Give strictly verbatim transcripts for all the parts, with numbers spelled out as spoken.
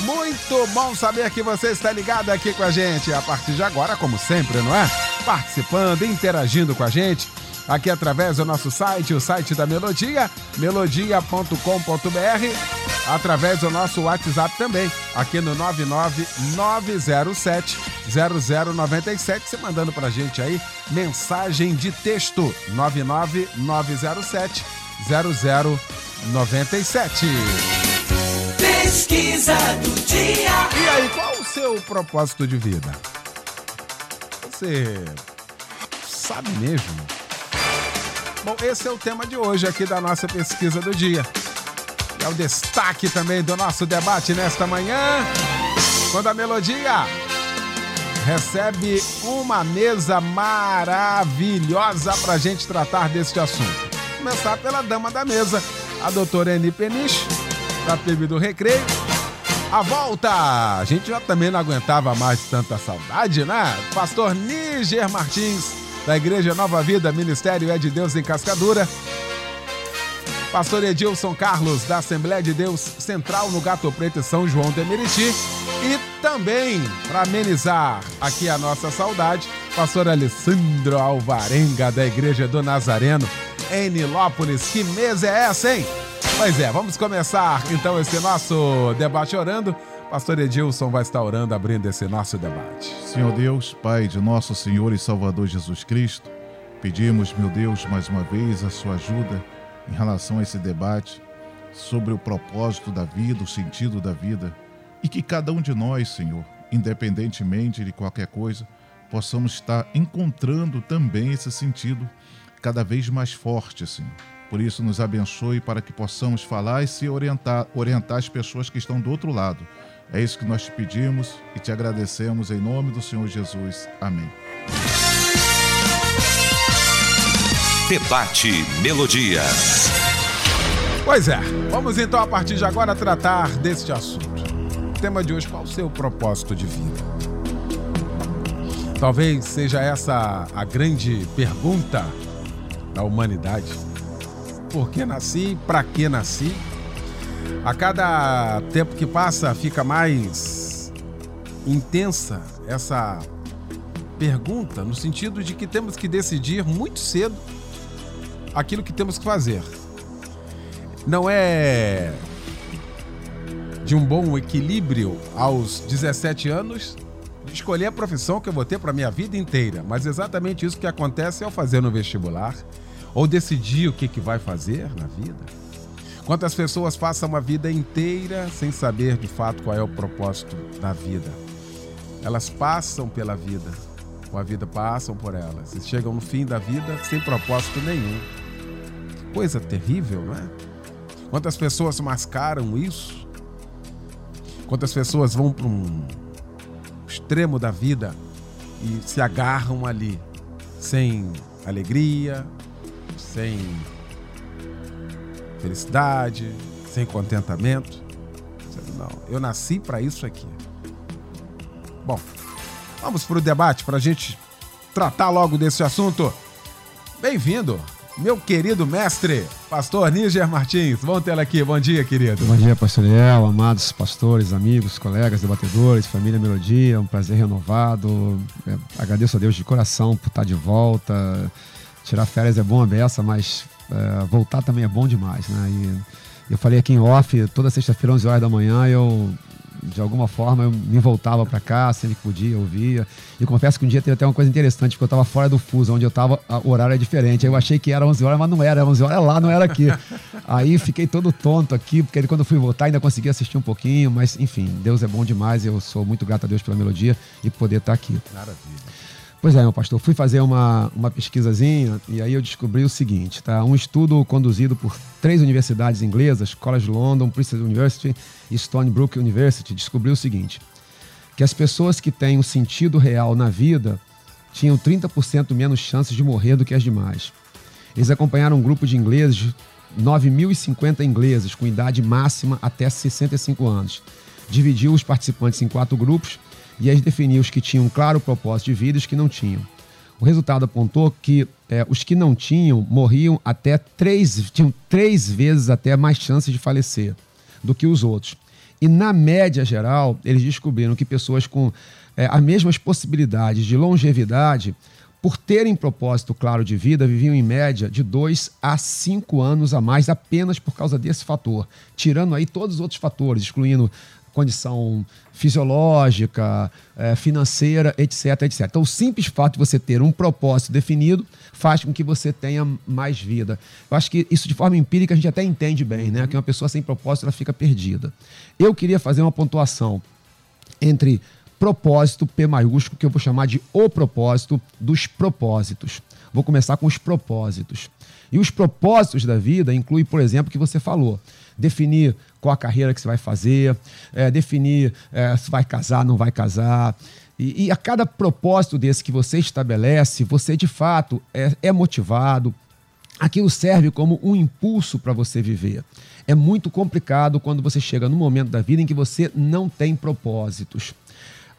Muito bom saber que você está ligado aqui com a gente. A partir de agora, como sempre, não é? Participando, interagindo com a gente, aqui através do nosso site, o site da Melodia, melodia ponto com ponto br, através do nosso WhatsApp também, aqui no nove nove nove zero sete zero zero nove sete, você mandando pra gente aí mensagem de texto, nove nove nove zero sete zero zero nove sete. Pesquisa do dia. E aí, qual o seu propósito de vida? Você sabe mesmo? Bom, esse é o tema de hoje aqui da nossa pesquisa do dia. E é o destaque também do nosso debate nesta manhã, quando a Melodia recebe uma mesa maravilhosa para a gente tratar deste assunto. Vou começar pela dama da mesa, a doutora Eni Peniche, da P I B do Recreio. A volta! A gente já também não aguentava mais tanta saudade, né? Pastor Níger Martins, da Igreja Nova Vida, Ministério é de Deus em Cascadura. Pastor Edilson Carlos, da Assembleia de Deus Central, no Gato Preto, São João do Meriti. E também, para amenizar aqui a nossa saudade, Pastor Alessandro Alvarenga, da Igreja do Nazareno, em Nilópolis. Que mesa é essa, hein? Pois é, vamos começar então esse nosso debate orando. Pastor Edilson vai estar orando, abrindo esse nosso debate. Senhor Deus, Pai de nosso Senhor e Salvador Jesus Cristo, pedimos, meu Deus, mais uma vez a sua ajuda em relação a esse debate sobre o propósito da vida, o sentido da vida, e que cada um de nós, Senhor, independentemente de qualquer coisa, possamos estar encontrando também esse sentido cada vez mais forte, Senhor. Por isso, nos abençoe para que possamos falar e se orientar, orientar as pessoas que estão do outro lado. É isso que nós te pedimos e te agradecemos em nome do Senhor Jesus. Amém. Debate Melodia. Pois é, vamos então a partir de agora tratar deste assunto. O tema de hoje, qual o seu propósito de vida? Talvez seja essa a grande pergunta da humanidade. Por que nasci? Para que nasci? A cada tempo que passa, fica mais intensa essa pergunta, no sentido de que temos que decidir muito cedo aquilo que temos que fazer. Não é de um bom equilíbrio aos dezessete anos de escolher a profissão que eu vou ter para a minha vida inteira, mas exatamente isso que acontece ao fazer no vestibular, ou decidir o que, que vai fazer na vida. Quantas pessoas passam a vida inteira sem saber de fato qual é o propósito da vida? Elas passam pela vida, ou a vida passam por elas, e chegam no fim da vida sem propósito nenhum. Que coisa terrível, não é? Quantas pessoas mascaram isso? Quantas pessoas vão para um extremo da vida e se agarram ali, sem alegria, sem felicidade, sem contentamento. Não, eu nasci para isso aqui. Bom, vamos para o debate para a gente tratar logo desse assunto. Bem-vindo, meu querido mestre, pastor Níger Martins. Vamos tê-lo aqui. Bom dia, querido. Bom dia, pastor Eliel, amados pastores, amigos, colegas, debatedores, família Melodia. É um prazer renovado. Eu agradeço a Deus de coração por estar de volta. Tirar férias é bom a beça, mas Uh, voltar também é bom demais, né? E eu falei aqui em off, toda sexta-feira, onze horas da manhã, eu, de alguma forma, eu me voltava para cá, sempre que podia, ouvia. E confesso que um dia teve até uma coisa interessante, porque eu estava fora do fuso, onde eu estava, o horário é diferente. Aí eu achei que era onze horas, mas não era, era onze horas lá, não era aqui. Aí fiquei todo tonto aqui, porque quando eu fui voltar ainda consegui assistir um pouquinho, mas enfim, Deus é bom demais, eu sou muito grato a Deus pela Melodia e poder estar aqui. Maravilha. Pois é, meu pastor, fui fazer uma, uma pesquisazinha e aí eu descobri o seguinte, tá? Um estudo conduzido por três universidades inglesas, College London, Princeton University e Stony Brook University, descobriu o seguinte, que as pessoas que têm um sentido real na vida tinham trinta por cento menos chances de morrer do que as demais. Eles acompanharam um grupo de ingleses, nove mil e cinquenta ingleses, com idade máxima até sessenta e cinco anos. Dividiu os participantes em quatro grupos, e aí definiu os que tinham um claro propósito de vida e os que não tinham. O resultado apontou que é, os que não tinham morriam até três, tinham três vezes até mais chances de falecer do que os outros. E na média geral, eles descobriram que pessoas com é, as mesmas possibilidades de longevidade, por terem propósito claro de vida, viviam em média de dois a cinco anos a mais apenas por causa desse fator, tirando aí todos os outros fatores, excluindo condição fisiológica, financeira, etc, etcétera. Então, o simples fato de você ter um propósito definido faz com que você tenha mais vida. Eu acho que isso, de forma empírica, a gente até entende bem, né? Que uma pessoa sem propósito, ela fica perdida. Eu queria fazer uma pontuação entre propósito, P maiúsculo, que eu vou chamar de o propósito, dos propósitos. Vou começar com os propósitos. E os propósitos da vida incluem, por exemplo, o que você falou, definir qual a carreira que você vai fazer, é, definir é, se vai casar, não vai casar. E, e a cada propósito desse que você estabelece, você de fato é, é motivado. Aquilo serve como um impulso para você viver. É muito complicado quando você chega num momento da vida em que você não tem propósitos.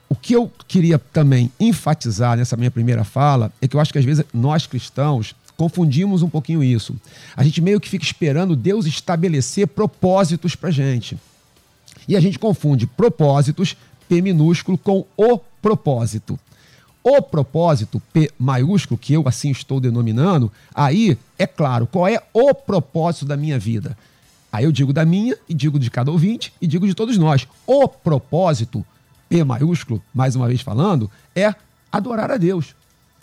O que eu queria também enfatizar nessa minha primeira fala é que eu acho que às vezes nós cristãos confundimos um pouquinho isso. A gente meio que fica esperando Deus estabelecer propósitos para a gente. E a gente confunde propósitos, P minúsculo, com o propósito. O propósito, P maiúsculo, que eu assim estou denominando, aí é claro qual é o propósito da minha vida. Aí eu digo da minha, e digo de cada ouvinte, e digo de todos nós. O propósito, P maiúsculo, mais uma vez falando, é adorar a Deus.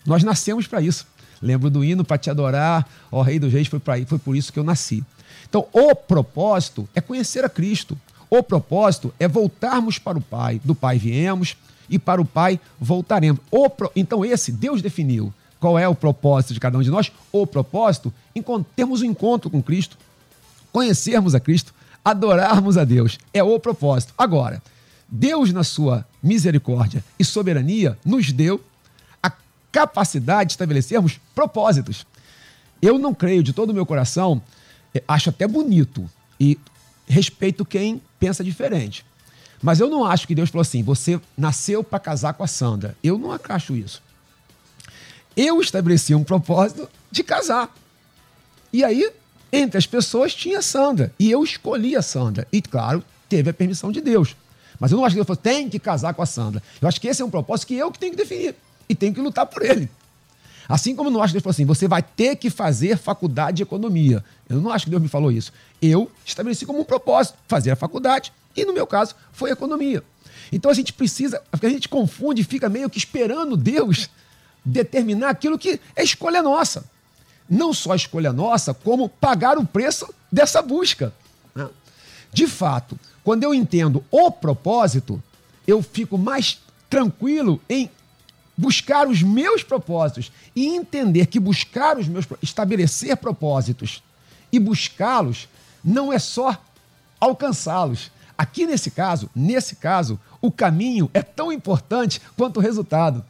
Nós nascemos para isso. Lembro do hino, para te adorar, ó Rei dos Reis, foi, pra, foi por isso que eu nasci. Então, o propósito é conhecer a Cristo. O propósito é voltarmos para o Pai. Do Pai viemos e para o Pai voltaremos. O pro... Então, esse, Deus definiu qual é o propósito de cada um de nós. O propósito, termos um encontro com Cristo, conhecermos a Cristo, adorarmos a Deus. É o propósito. Agora, Deus, na sua misericórdia e soberania, nos deu capacidade de estabelecermos propósitos. Eu não creio de todo o meu coração, acho até bonito e respeito quem pensa diferente. Mas eu não acho que Deus falou assim, você nasceu para casar com a Sandra. Eu não acho isso. Eu estabeleci um propósito de casar. E aí, entre as pessoas, tinha a Sandra. E eu escolhi a Sandra. E, claro, teve a permissão de Deus. Mas eu não acho que Deus falou, tem que casar com a Sandra. Eu acho que esse é um propósito que eu que tenho que definir. E tem que lutar por ele. Assim como eu não acho que Deus falou assim, você vai ter que fazer faculdade de economia. Eu não acho que Deus me falou isso. Eu estabeleci como um propósito fazer a faculdade e, no meu caso, foi economia. Então, a gente precisa, porque a gente confunde e fica meio que esperando Deus determinar aquilo que é escolha nossa. Não só escolha nossa, como pagar o preço dessa busca. Né? De fato, quando eu entendo o propósito, eu fico mais tranquilo em buscar os meus propósitos e entender que buscar os meus, estabelecer propósitos e buscá-los não é só alcançá-los. Aqui nesse caso, nesse caso, o caminho é tão importante quanto o resultado.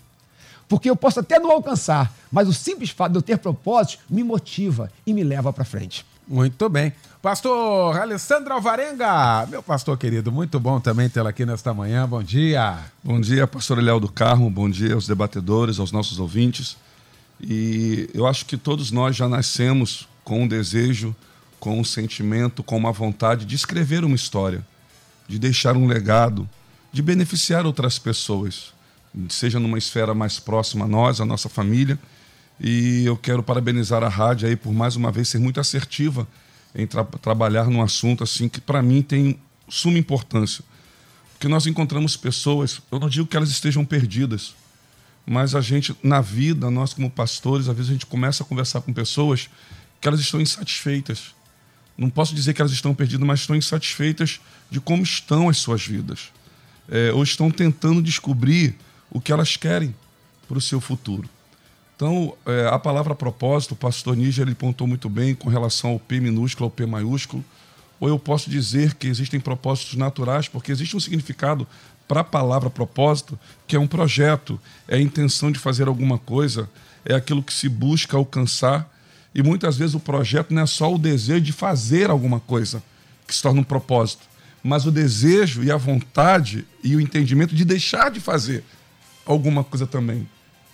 Porque eu posso até não alcançar, mas o simples fato de eu ter propósitos me motiva e me leva para frente. Muito bem. Pastor Alessandro Alvarenga, meu pastor querido, muito bom também tê-lo aqui nesta manhã. Bom dia. Bom dia, pastor Eliel do Carmo. Bom dia aos debatedores, aos nossos ouvintes. E eu acho que todos nós já nascemos com um desejo, com um sentimento, com uma vontade de escrever uma história, de deixar um legado, de beneficiar outras pessoas, seja numa esfera mais próxima a nós, a nossa família. E eu quero parabenizar a rádio aí por mais uma vez ser muito assertiva em tra- trabalhar num assunto assim que para mim tem suma importância. Porque nós encontramos pessoas, eu não digo que elas estejam perdidas, mas a gente, na vida, nós como pastores, às vezes a gente começa a conversar com pessoas que elas estão insatisfeitas. Não posso dizer que elas estão perdidas, mas estão insatisfeitas de como estão as suas vidas. É, ou estão tentando descobrir o que elas querem. para o seu futuro. Então, é, a palavra propósito, o pastor Níger, ele pontou muito bem com relação ao P minúsculo, ao P maiúsculo. Ou eu posso dizer que existem propósitos naturais, porque existe um significado para a palavra propósito, que é um projeto, é a intenção de fazer alguma coisa, é aquilo que se busca alcançar. E muitas vezes o projeto não é só o desejo de fazer alguma coisa, que se torna um propósito, mas o desejo e a vontade e o entendimento de deixar de fazer alguma coisa também.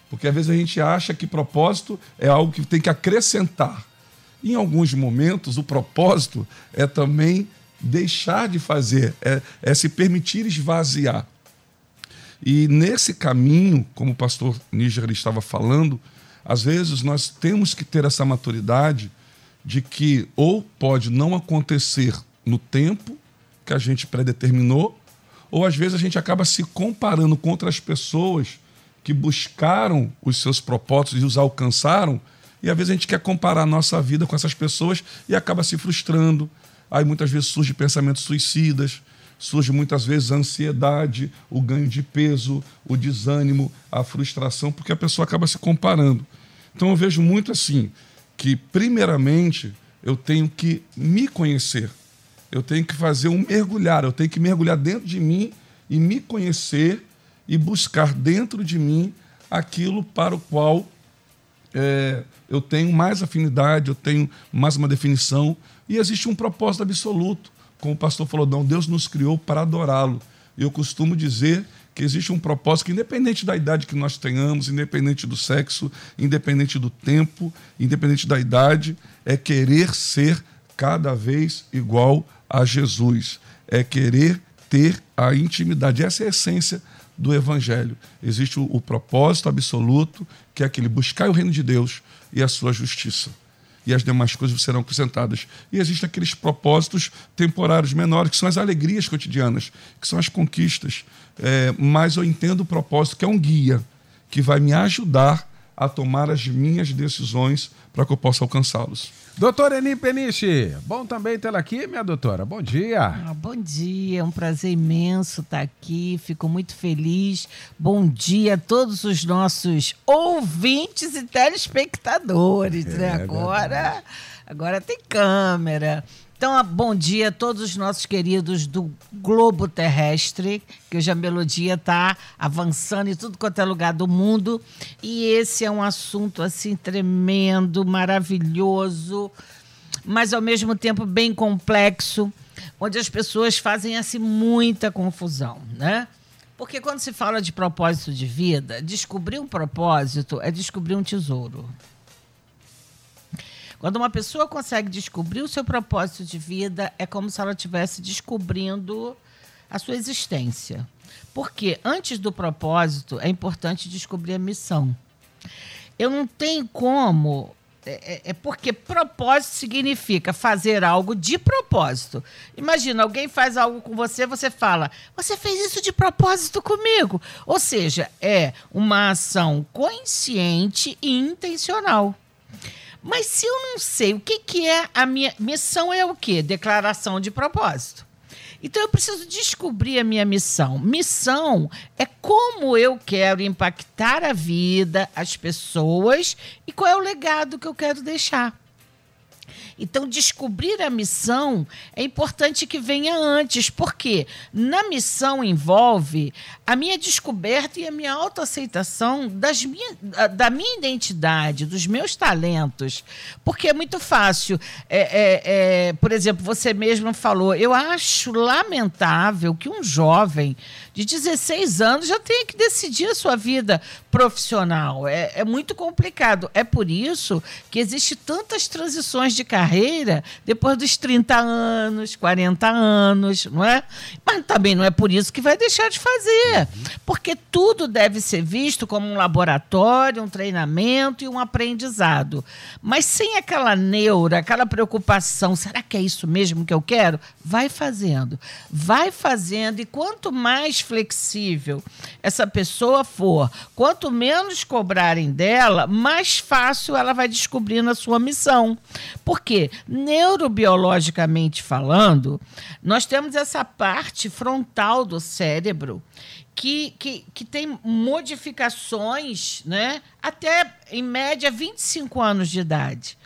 Porque às vezes a gente acha que propósito é algo que tem que acrescentar. Em alguns momentos, o propósito é também deixar de fazer, é, é se permitir esvaziar. E nesse caminho, como o pastor Níger estava falando, às vezes nós temos que ter essa maturidade de que ou pode não acontecer no tempo que a gente predeterminou, ou às vezes a gente acaba se comparando com outras pessoas que buscaram os seus propósitos e os alcançaram, e às vezes a gente quer comparar a nossa vida com essas pessoas e acaba se frustrando. Aí muitas vezes surgem pensamentos suicidas, surge muitas vezes a ansiedade, o ganho de peso, o desânimo, a frustração, porque a pessoa acaba se comparando. Então eu vejo muito assim, que primeiramente eu tenho que me conhecer, eu tenho que fazer um mergulhar, eu tenho que mergulhar dentro de mim e me conhecer e buscar dentro de mim aquilo para o qual é, eu tenho mais afinidade, eu tenho mais uma definição. E existe um propósito absoluto. Como o pastor falou, não, Deus nos criou para adorá-lo. Eu costumo dizer que existe um propósito que, independente da idade que nós tenhamos, independente do sexo, independente do tempo, independente da idade, é querer ser cada vez igual a Jesus. É querer ter a intimidade. Essa é a essência do Evangelho. Existe o, o propósito absoluto, que é aquele buscar o reino de Deus e a sua justiça. E as demais coisas serão acrescentadas. E existem aqueles propósitos temporários, menores, que são as alegrias cotidianas, que são as conquistas. É, mas eu entendo o propósito, que é um guia, que vai me ajudar a tomar as minhas decisões para que eu possa alcançá-los. Doutora Eni Peniche, bom também tê-la aqui, minha doutora. Bom dia. Ah, bom dia, é um prazer imenso estar aqui, fico muito feliz. Bom dia a todos os nossos ouvintes e telespectadores. É, né? agora, agora tem câmera. Então, bom dia a todos os nossos queridos do globo terrestre, que hoje a Melodia está avançando em tudo quanto é lugar do mundo. E esse é um assunto assim tremendo, maravilhoso, mas ao mesmo tempo bem complexo, onde as pessoas fazem assim muita confusão, né? Porque quando se fala de propósito de vida, descobrir um propósito é descobrir um tesouro. Quando uma pessoa consegue descobrir o seu propósito de vida, é como se ela estivesse descobrindo a sua existência. Porque antes do propósito, é importante descobrir a missão. Eu não tenho como... É, é porque propósito significa fazer algo de propósito. Imagina, alguém faz algo com você, você fala, você fez isso de propósito comigo. Ou seja, é uma ação consciente e intencional. Mas se eu não sei o que, que é a minha... Missão é o quê? Declaração de propósito. Então, eu preciso descobrir a minha missão. Missão é como eu quero impactar a vida, as pessoas e qual é o legado que eu quero deixar. Então, descobrir a missão é importante que venha antes, porque na missão envolve a minha descoberta e a minha autoaceitação das minha, da minha identidade, dos meus talentos, porque é muito fácil. É, é, é, por exemplo, você mesmo falou, eu acho lamentável que um jovem de dezesseis anos já tenha que decidir a sua vida profissional. É, é muito complicado. É por isso que existem tantas transições de carreira depois dos trinta anos, quarenta anos, não é? Mas também não é por isso que vai deixar de fazer, porque tudo deve ser visto como um laboratório, um treinamento e um aprendizado. Mas sem aquela neura, aquela preocupação, será que é isso mesmo que eu quero? Vai fazendo, vai fazendo, e quanto mais flexível essa pessoa for, quanto menos cobrarem dela, mais fácil ela vai descobrindo a sua missão. Porque porque, neurobiologicamente falando, nós temos essa parte frontal do cérebro que, que, que tem modificações, né, até, em média, vinte e cinco anos de idade.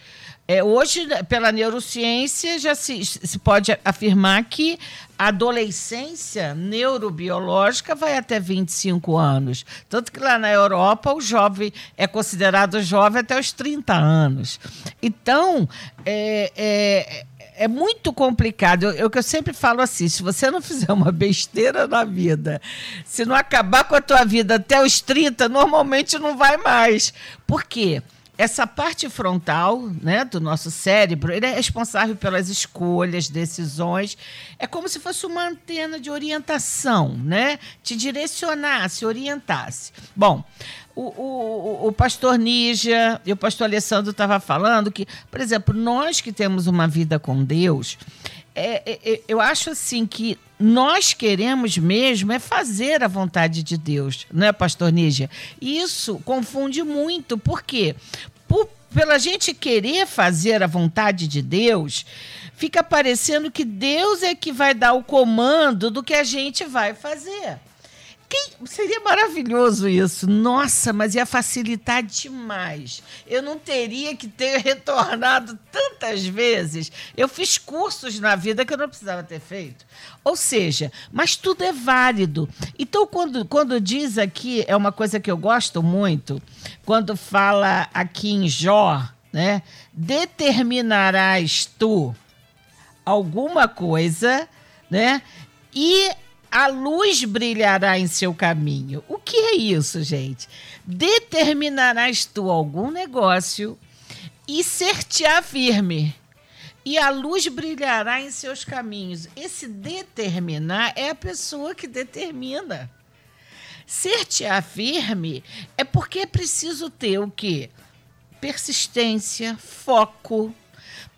É, hoje, pela neurociência, já se, se pode afirmar que a adolescência neurobiológica vai até vinte e cinco anos. Tanto que lá na Europa o jovem é considerado jovem até os trinta anos. Então, é, é, é muito complicado. É o que eu sempre falo assim, se você não fizer uma besteira na vida, se não acabar com a tua vida até os trinta, normalmente não vai mais. Por quê? Essa parte frontal, né, do nosso cérebro, ele é responsável pelas escolhas, decisões. É como se fosse uma antena de orientação, né? Te direcionasse, orientasse. Bom, o, o, o pastor Níger e o pastor Alessandro estavam falando que, por exemplo, nós que temos uma vida com Deus, é, é, eu acho assim que nós queremos mesmo é fazer a vontade de Deus, não é, pastor Níger? Isso confunde muito, por quê? Por, pela gente querer fazer a vontade de Deus, fica parecendo que Deus é que vai dar o comando do que a gente vai fazer. Seria maravilhoso isso. Nossa, mas ia facilitar demais. Eu não teria que ter retornado tantas vezes. Eu fiz cursos na vida que eu não precisava ter feito. Ou seja, mas tudo é válido. Então, quando, quando diz aqui, é uma coisa que eu gosto muito, quando fala aqui em Jó, né? Determinarás tu alguma coisa, né? E a luz brilhará em seu caminho. O que é isso, gente? Determinarás tu algum negócio e ser-te-á firme, e a luz brilhará em seus caminhos. Esse determinar é a pessoa que determina. Ser-te-á firme é porque é preciso ter o quê? Persistência, foco.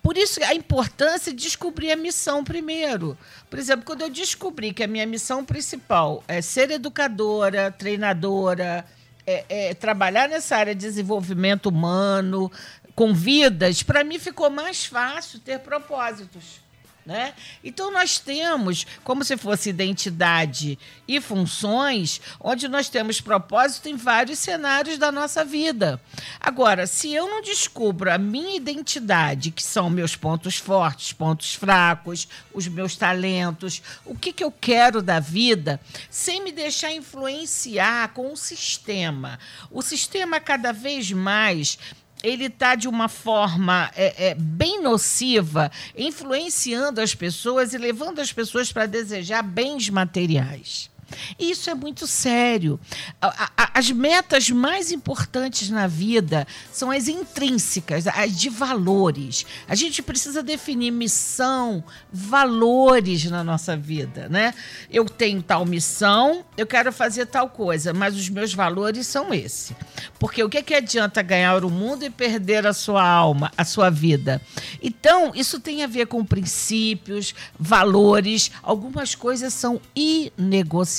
Por isso, a importância de descobrir a missão primeiro. Por exemplo, quando eu descobri que a minha missão principal é ser educadora, treinadora, é, é, trabalhar nessa área de desenvolvimento humano, com vidas, para mim ficou mais fácil ter propósitos, né? Então, nós temos, como se fosse identidade e funções, onde nós temos propósito em vários cenários da nossa vida. Agora, se eu não descubro a minha identidade, que são meus pontos fortes, pontos fracos, os meus talentos, o que, que eu quero da vida, sem me deixar influenciar com o sistema. O sistema, cada vez mais, ele está, de uma forma é, é, bem nociva, influenciando as pessoas e levando as pessoas para desejar bens materiais. E isso é muito sério. A, a, as metas mais importantes na vida são as intrínsecas, as de valores. A gente precisa definir missão, valores na nossa vida, né? Eu tenho tal missão, eu quero fazer tal coisa, mas os meus valores são esses. Porque o que, que adianta ganhar o mundo e perder a sua alma, a sua vida? Então, isso tem a ver com princípios, valores. Algumas coisas são inegociáveis.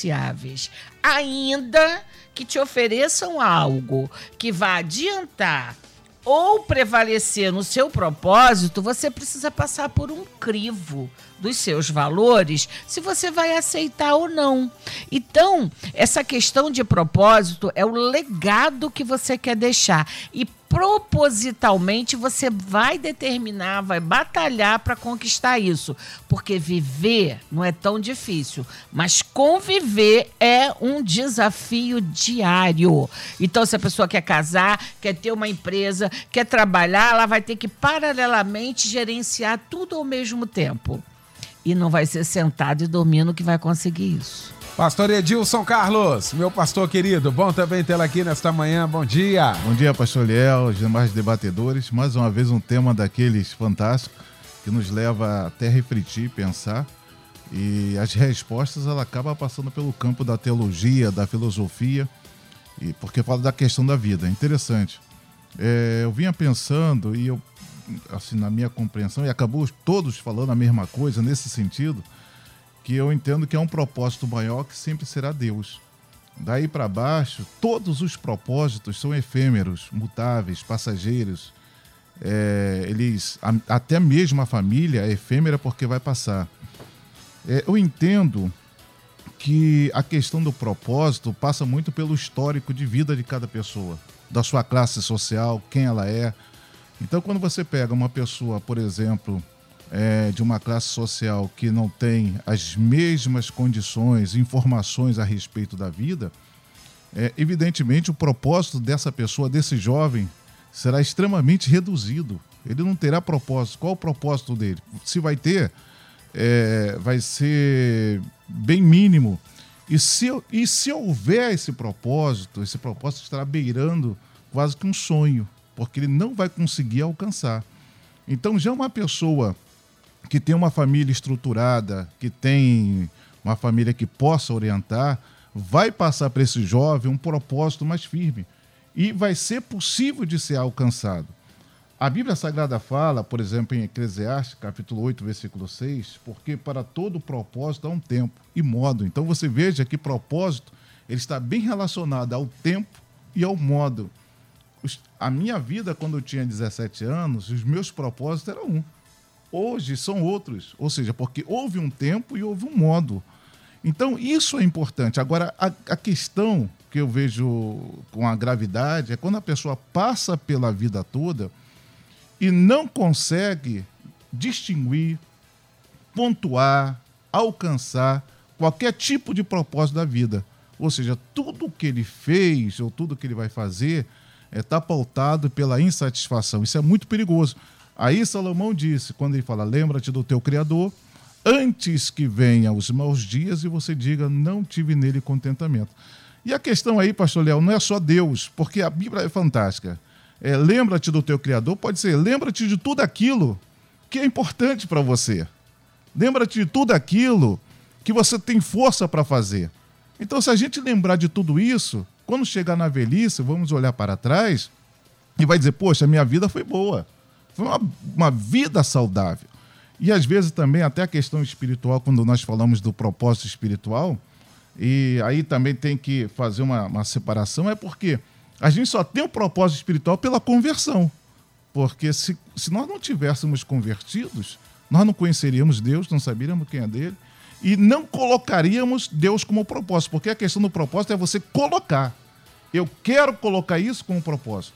Ainda que te ofereçam algo que vá adiantar ou prevalecer no seu propósito, você precisa passar por um crivo dos seus valores, se você vai aceitar ou não. Então, essa questão de propósito é o legado que você quer deixar. E propositalmente você vai determinar, vai batalhar para conquistar isso. Porque viver não é tão difícil, mas conviver é um desafio diário. Então, se a pessoa quer casar, quer ter uma empresa, quer trabalhar, ela vai ter que paralelamente gerenciar tudo ao mesmo tempo. E não vai ser sentado e dormindo que vai conseguir isso. Pastor Edilson Carlos, meu pastor querido, bom também tê-lo aqui nesta manhã, bom dia. Bom dia, pastor Eliel, os demais debatedores, mais uma vez um tema daqueles fantásticos que nos leva até refletir, pensar, e as respostas ela acaba passando pelo campo da teologia, da filosofia, e porque fala da questão da vida, interessante. É, eu vinha pensando e eu, assim, na minha compreensão, e acabou todos falando a mesma coisa nesse sentido, que eu entendo que é um propósito maior que sempre será Deus. Daí para baixo, todos os propósitos são efêmeros, mutáveis, passageiros. é, eles, a, até mesmo a família é efêmera porque vai passar. É, eu entendo que a questão do propósito passa muito pelo histórico de vida de cada pessoa, da sua classe social, quem ela é. Então, quando você pega uma pessoa, por exemplo, é, de uma classe social que não tem as mesmas condições, informações a respeito da vida, é, evidentemente o propósito dessa pessoa, desse jovem, será extremamente reduzido. Ele não terá propósito. Qual o propósito dele? Se vai ter, é, vai ser bem mínimo. E se, e se houver esse propósito, esse propósito estará beirando quase que um sonho, porque ele não vai conseguir alcançar. Então, já uma pessoa que tem uma família estruturada, que tem uma família que possa orientar, vai passar para esse jovem um propósito mais firme e vai ser possível de ser alcançado. A Bíblia Sagrada fala, por exemplo, em Eclesiastes, capítulo oito, versículo seis, porque para todo propósito há um tempo e modo. Então, você veja que propósito ele está bem relacionado ao tempo e ao modo. A minha vida, quando eu tinha dezessete anos, os meus propósitos eram um. Hoje são outros, ou seja, porque houve um tempo e houve um modo. Então, isso é importante. Agora, a, a questão que eu vejo com a gravidade é quando a pessoa passa pela vida toda e não consegue distinguir, pontuar, alcançar qualquer tipo de propósito da vida. Ou seja, tudo que ele fez ou tudo que ele vai fazer está é, pautado pela insatisfação. Isso é muito perigoso. Aí Salomão disse, quando ele fala, lembra-te do teu Criador, antes que venham os maus dias e você diga, não tive nele contentamento. E a questão aí, pastor Léo, não é só Deus, porque a Bíblia é fantástica. É, lembra-te do teu Criador, pode ser, lembra-te de tudo aquilo que é importante para você. Lembra-te de tudo aquilo que você tem força para fazer. Então, se a gente lembrar de tudo isso, quando chegar na velhice, vamos olhar para trás e vai dizer, poxa, minha vida foi boa, foi uma, uma vida saudável. E às vezes também até a questão espiritual, quando nós falamos do propósito espiritual, e aí também tem que fazer uma, uma separação, é porque a gente só tem o propósito espiritual pela conversão, porque se, se nós não tivéssemos convertidos, nós não conheceríamos Deus, não saberíamos quem é dele, e não colocaríamos Deus como propósito, porque a questão do propósito é você colocar. Eu quero colocar isso como propósito.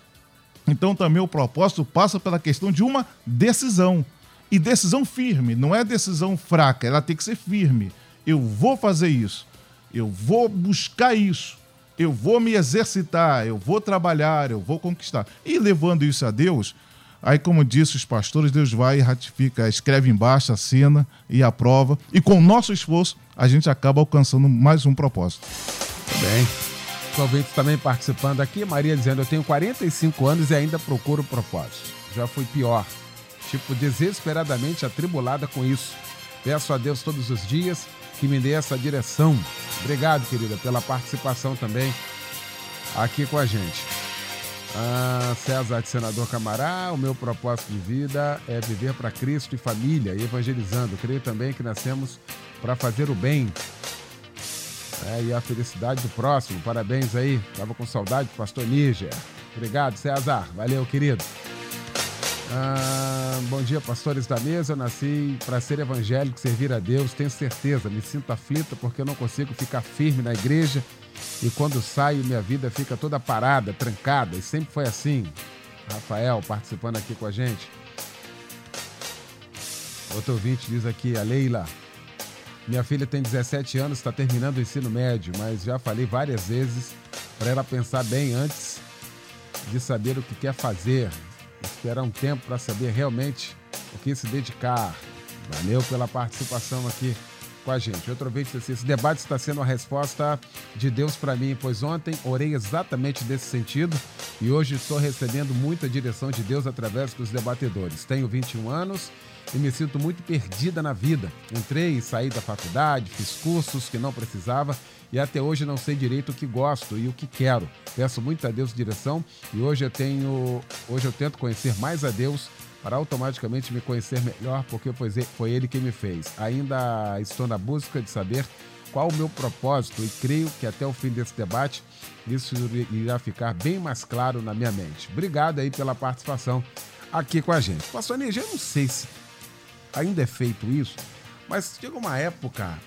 Então também o propósito passa pela questão de uma decisão. E decisão firme, não é decisão fraca, ela tem que ser firme. Eu vou fazer isso, eu vou buscar isso, eu vou me exercitar, eu vou trabalhar, eu vou conquistar. E levando isso a Deus, aí, como disse os pastores, Deus vai e ratifica, escreve embaixo, assina e aprova. E com o nosso esforço, a gente acaba alcançando mais um propósito. Bem, os ouvintes também participando aqui. Maria dizendo, eu tenho quarenta e cinco anos e ainda procuro propósito. Já fui pior, tipo, desesperadamente atribulada com isso. Peço a Deus todos os dias que me dê essa direção. Obrigado, querida, pela participação também aqui com a gente. Ah, César de Senador Camará, o meu propósito de vida é viver para Cristo e família, e evangelizando. Creio também que nascemos para fazer o bem, é, e a felicidade do próximo. Parabéns aí, estava com saudade do pastor Níger. Obrigado, César, valeu, querido. ah, Bom dia, pastores da mesa. Eu nasci para ser evangélico, servir a Deus. Tenho certeza, me sinto aflita porque eu não consigo ficar firme na igreja. E quando saio, minha vida fica toda parada, trancada. E sempre foi assim. Rafael participando aqui com a gente. Outro ouvinte diz aqui, a Leila. Minha filha tem dezessete anos, está terminando o ensino médio. Mas já falei várias vezes para ela pensar bem antes de saber o que quer fazer. Esperar um tempo para saber realmente o que se dedicar. Valeu pela participação aqui com a gente. Outro ouvinte disse, esse debate está sendo uma resposta de Deus para mim, pois ontem orei exatamente nesse sentido e hoje estou recebendo muita direção de Deus através dos debatedores. Tenho vinte e um anos e me sinto muito perdida na vida. Entrei e saí da faculdade, fiz cursos que não precisava e até hoje não sei direito o que gosto e o que quero. Peço muito a Deus direção e hoje eu tenho, hoje eu tento conhecer mais a Deus para automaticamente me conhecer melhor, porque foi ele quem me fez. Ainda estou na busca de saber qual o meu propósito e creio que até o fim desse debate isso irá ficar bem mais claro na minha mente. Obrigado aí pela participação. aqui com a gente. Pastor Níger, eu não sei se ainda é feito isso, mas chegou uma época,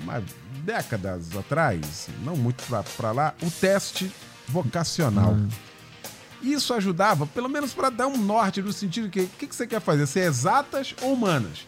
uma décadas atrás, não muito para lá, o teste vocacional. Hum. Isso ajudava, pelo menos para dar um norte, no sentido que o que, que você quer fazer, ser exatas ou humanas?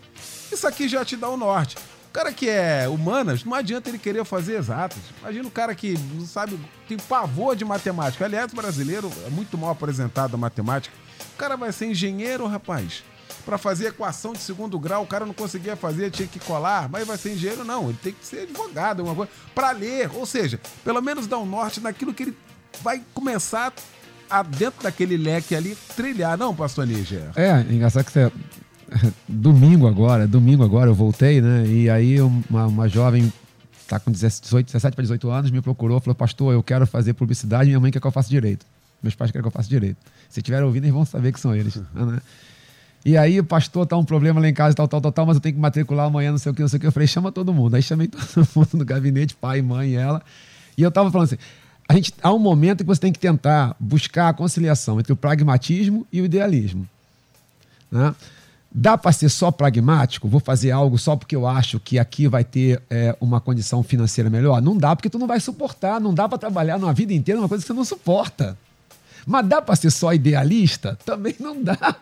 Isso aqui já te dá um norte. O cara que é humanas, não adianta ele querer fazer exatas. Imagina o cara que não sabe, tem pavor de matemática. Aliás, o brasileiro é muito mal apresentado a matemática. O cara vai ser engenheiro, rapaz. Para fazer equação de segundo grau, o cara não conseguia fazer, tinha que colar. Mas vai ser engenheiro, não. Ele tem que ser advogado, alguma coisa. Para ler, ou seja, pelo menos dar um norte naquilo que ele vai começar a, dentro daquele leque ali, trilhar. Não, Pastor Níger? É, engraçado que você... Domingo agora, domingo agora eu voltei, né? E aí uma, uma jovem, tá com dezoito, dezessete para dezoito anos, me procurou, falou: pastor, eu quero fazer publicidade, minha mãe quer que eu faça direito, meus pais querem que eu faça direito. Se estiver ouvindo, eles vão saber que são eles. Uhum. Né? E aí, pastor, tá um problema lá em casa, tal, tal, tal, tal, mas eu tenho que matricular amanhã, não sei o que, não sei o que. Eu falei: chama todo mundo. Aí chamei todo mundo no gabinete, pai, mãe e ela. E eu tava falando assim: a gente, há um momento que você tem que tentar buscar a conciliação entre o pragmatismo e o idealismo, né? Dá para ser só pragmático? Vou fazer algo só porque eu acho que aqui vai ter é, uma condição financeira melhor? Não dá, porque tu não vai suportar. Não dá para trabalhar uma vida inteira uma coisa que você não suporta. Mas dá para ser só idealista? Também não dá.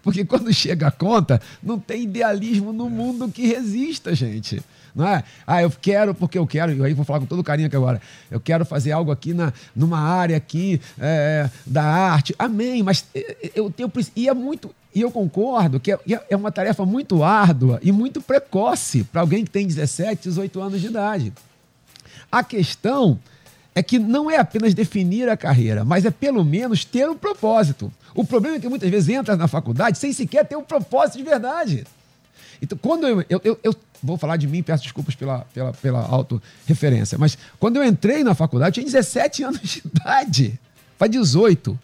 Porque quando chega a conta, não tem idealismo no mundo que resista, gente. Não é? Ah, eu quero porque eu quero, e aí vou falar com todo carinho aqui agora, eu quero fazer algo aqui na, numa área aqui é, da arte. Amém, mas eu tenho... E é muito... E eu concordo que é uma tarefa muito árdua e muito precoce para alguém que tem dezessete, dezoito anos de idade. A questão é que não é apenas definir a carreira, mas é pelo menos ter um propósito. O problema é que muitas vezes entra na faculdade sem sequer ter um propósito de verdade. Então, quando eu, eu, eu, eu vou falar de mim, peço desculpas pela, pela, pela autorreferência, mas quando eu entrei na faculdade, eu tinha dezessete anos de idade, faz dezoito.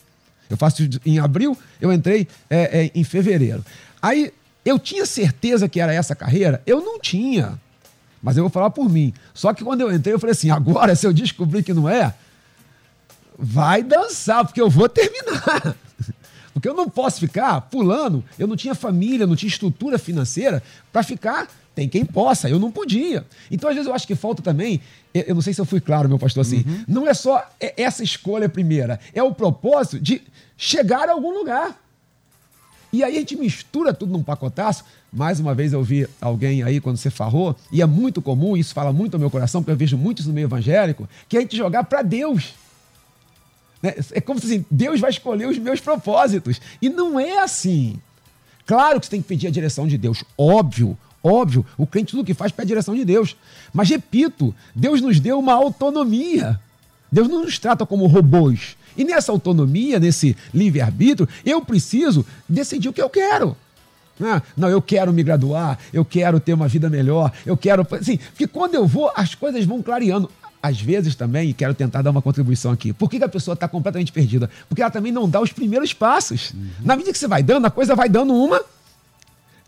Eu faço em abril, eu entrei é, é, em fevereiro. Aí, eu tinha certeza que era essa carreira? Eu não tinha, mas eu vou falar por mim. Só que quando eu entrei, eu falei assim: agora, se eu descobrir que não é, vai dançar, porque eu vou terminar. Porque eu não posso ficar pulando. Eu não tinha família, não tinha estrutura financeira para ficar... Tem quem possa, eu não podia. Então, às vezes, eu acho que falta também... Eu não sei se eu fui claro, meu pastor, assim. Uhum. Não é só essa escolha primeira. É o propósito de chegar a algum lugar. E aí a gente mistura tudo num pacotaço. Mais uma vez eu vi alguém aí, quando você farrou, e é muito comum, isso fala muito ao meu coração, porque eu vejo muito isso no meio evangélico, que é a gente jogar para Deus. Né? É como se assim, Deus vai escolher os meus propósitos. E não é assim. Claro que você tem que pedir a direção de Deus. Óbvio. Óbvio, o crente tudo que faz pede a direção de Deus. Mas, repito, Deus nos deu uma autonomia. Deus não nos trata como robôs. E nessa autonomia, nesse livre-arbítrio, eu preciso decidir o que eu quero. Não, eu quero me graduar, eu quero ter uma vida melhor, eu quero... Assim, porque quando eu vou, as coisas vão clareando. Às vezes também, e quero tentar dar uma contribuição aqui, por que a pessoa está completamente perdida? Porque ela também não dá os primeiros passos. Uhum. Na medida que você vai dando, a coisa vai dando uma...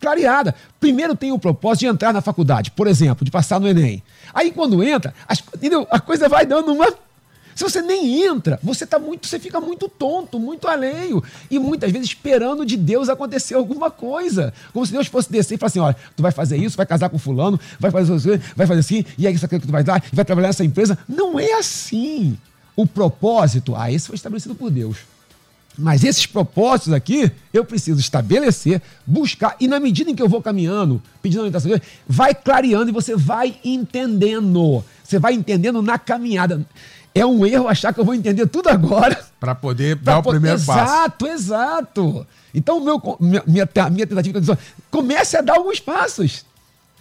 clareada. Primeiro tem o propósito de entrar na faculdade, por exemplo, de passar no Enem. Aí quando entra, as, entendeu? A coisa vai dando uma... Se você nem entra, você, tá muito, você fica muito tonto, muito alheio. E muitas vezes esperando de Deus acontecer alguma coisa. Como se Deus fosse descer e falar assim: olha, tu vai fazer isso, vai casar com fulano, vai fazer isso, vai fazer assim, e aí isso aqui que tu vai dar, vai trabalhar nessa empresa. Não é assim. O propósito, ah, esse foi estabelecido por Deus. Mas esses propósitos aqui, eu preciso estabelecer, buscar, e na medida em que eu vou caminhando, pedindo orientação de Deus, vai clareando e você vai entendendo. Você vai entendendo na caminhada. É um erro achar que eu vou entender tudo agora. Para poder pra dar poder... o primeiro exato, passo. Exato, exato. Então, meu, minha, minha tentativa de comece a dar alguns passos.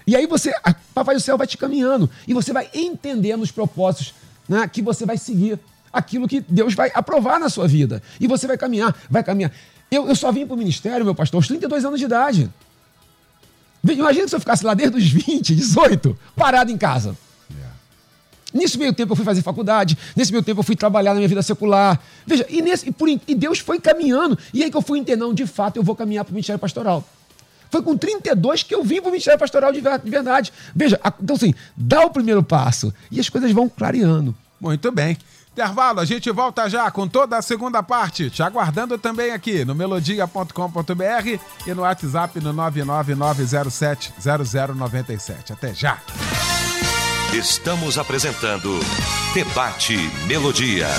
E aí você, Papai do Céu vai te caminhando. E você vai entendendo os propósitos, né, que você vai seguir. Aquilo que Deus vai aprovar na sua vida. E você vai caminhar, vai caminhar. Eu, eu só vim para o ministério, meu pastor, aos trinta e dois anos de idade. Imagina se eu ficasse lá desde os vinte, dezoito, parado em casa. Yeah. Nesse meio tempo eu fui fazer faculdade, nesse meio tempo eu fui trabalhar na minha vida secular. Veja, e, nesse, e, por, e Deus foi caminhando. E aí que eu fui entender, não, de fato, eu vou caminhar para o ministério pastoral. Foi com trinta e dois que eu vim para o ministério pastoral de verdade. Veja, então assim, dá o primeiro passo e as coisas vão clareando. Muito bem. Intervalo, a gente volta já com toda a segunda parte, te aguardando também aqui no melodia ponto com ponto br e no WhatsApp no nove nove nove zero sete zero zero nove sete. Até já! Estamos apresentando Debate Melodia.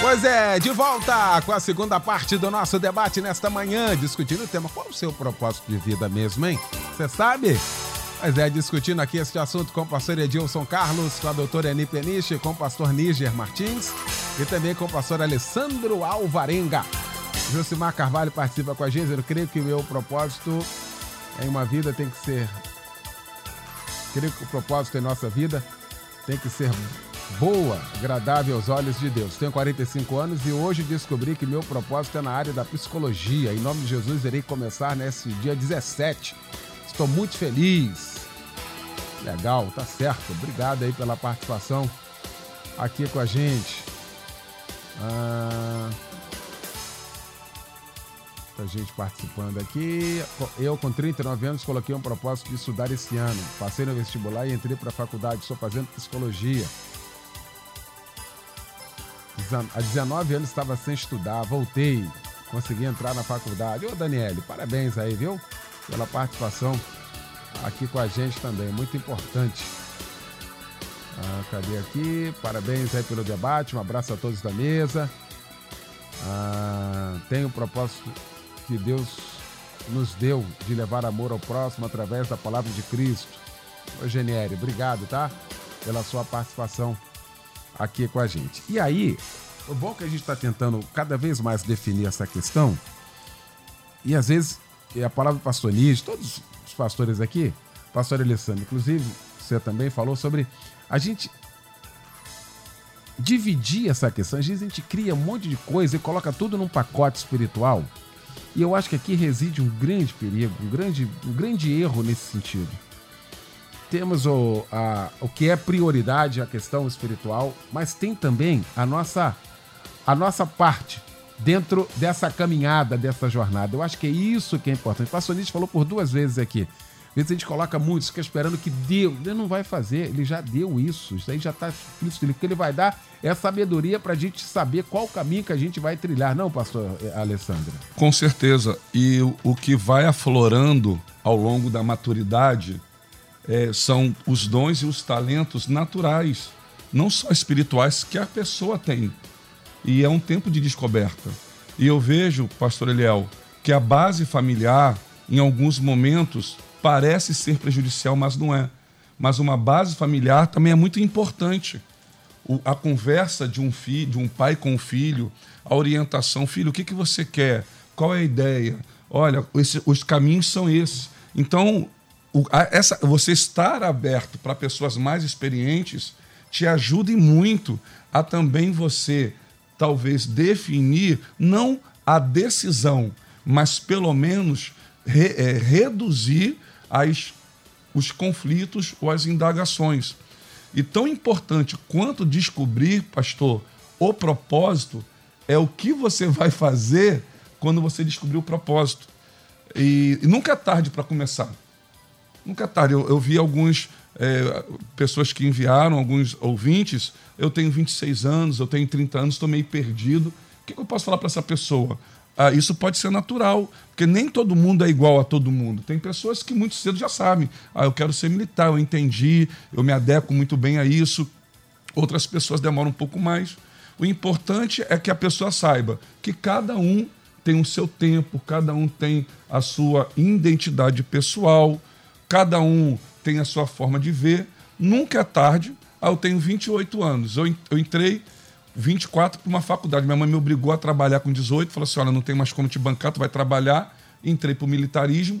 Pois é, de volta com a segunda parte do nosso debate nesta manhã, discutindo o tema, qual o seu propósito de vida mesmo, hein? Você sabe? Pois é, discutindo aqui este assunto com o pastor Edilson Carlos, com a doutora Eni Peniche, com o pastor Níger Martins e também com o pastor Alessandro Alvarenga. Josimar Carvalho participa com a gente. Eu creio que o meu propósito em uma vida tem que ser... Creio que o propósito em nossa vida tem que ser boa, agradável aos olhos de Deus. Tenho quarenta e cinco anos e hoje descobri que meu propósito é na área da psicologia. Em nome de Jesus, irei começar nesse dia dezessete. Estou muito feliz. Legal, tá certo. Obrigado aí pela participação aqui com a gente. Ah... Muita gente participando aqui. Eu, com trinta e nove anos, coloquei um propósito de estudar esse ano. Passei no vestibular e entrei para a faculdade. Estou fazendo psicologia. Há dezenove anos estava sem estudar. Voltei. Consegui entrar na faculdade. Ô, Daniele, parabéns aí, viu? Pela participação aqui com a gente também. Muito importante. Ah, cadê aqui? Parabéns aí pelo debate. Um abraço a todos da mesa. Ah, tenho um propósito que Deus nos deu de levar amor ao próximo através da palavra de Cristo. Ô, Genieri, obrigado, tá? Pela sua participação aqui com a gente. E aí, o bom que a gente está tentando cada vez mais definir essa questão, e às vezes, a palavra pastor Níger, todos os pastores aqui, pastor Alessandro, inclusive, você também falou sobre a gente dividir essa questão. Às vezes a gente cria um monte de coisa e coloca tudo num pacote espiritual. E eu acho que aqui reside um grande perigo, um grande, um grande erro nesse sentido. Temos o, a, o que é prioridade, a questão espiritual, mas tem também a nossa, a nossa parte dentro dessa caminhada, dessa jornada. Eu acho que é isso que é importante. O pastor Níger falou por duas vezes aqui. Às vezes a gente coloca muito, fica esperando que Deus... Ele não vai fazer, ele já deu isso. Isso aí já está explícito. O que ele vai dar é sabedoria para a gente saber qual caminho que a gente vai trilhar. Não, pastor Alessandro? Com certeza. E o que vai aflorando ao longo da maturidade é, são os dons e os talentos naturais, não só espirituais, que a pessoa tem. E é um tempo de descoberta. E eu vejo, pastor Eliel, que a base familiar, em alguns momentos... parece ser prejudicial, mas não é. Mas uma base familiar também é muito importante. O, a conversa de um, filho, de um pai com o filho, a orientação. Filho, o que, que você quer? Qual é a ideia? Olha, esse, os caminhos são esses. Então, o, a, essa, você estar aberto para pessoas mais experientes te ajuda muito a também você, talvez, definir, não a decisão, mas pelo menos re, é, reduzir As, os conflitos ou as indagações. E tão importante quanto descobrir, pastor, o propósito, é o que você vai fazer quando você descobrir o propósito. E, e nunca é tarde para começar. Nunca é tarde. Eu, eu vi algumas é, pessoas que enviaram, alguns ouvintes, eu tenho vinte e seis anos, eu tenho trinta anos, estou meio perdido. O que, que eu posso falar para essa pessoa? Ah, isso pode ser natural, porque nem todo mundo é igual a todo mundo. Tem pessoas que muito cedo já sabem. Ah, eu quero ser militar, eu entendi, eu me adequo muito bem a isso. Outras pessoas demoram um pouco mais. O importante é que a pessoa saiba que cada um tem o seu tempo, cada um tem a sua identidade pessoal, cada um tem a sua forma de ver. Nunca é tarde. Ah, eu tenho vinte e oito anos, eu, eu entrei... vinte e quatro para uma faculdade. Minha mãe me obrigou a trabalhar com dezoito, falou assim, olha, não tem mais como te bancar, tu vai trabalhar. Entrei para o militarismo,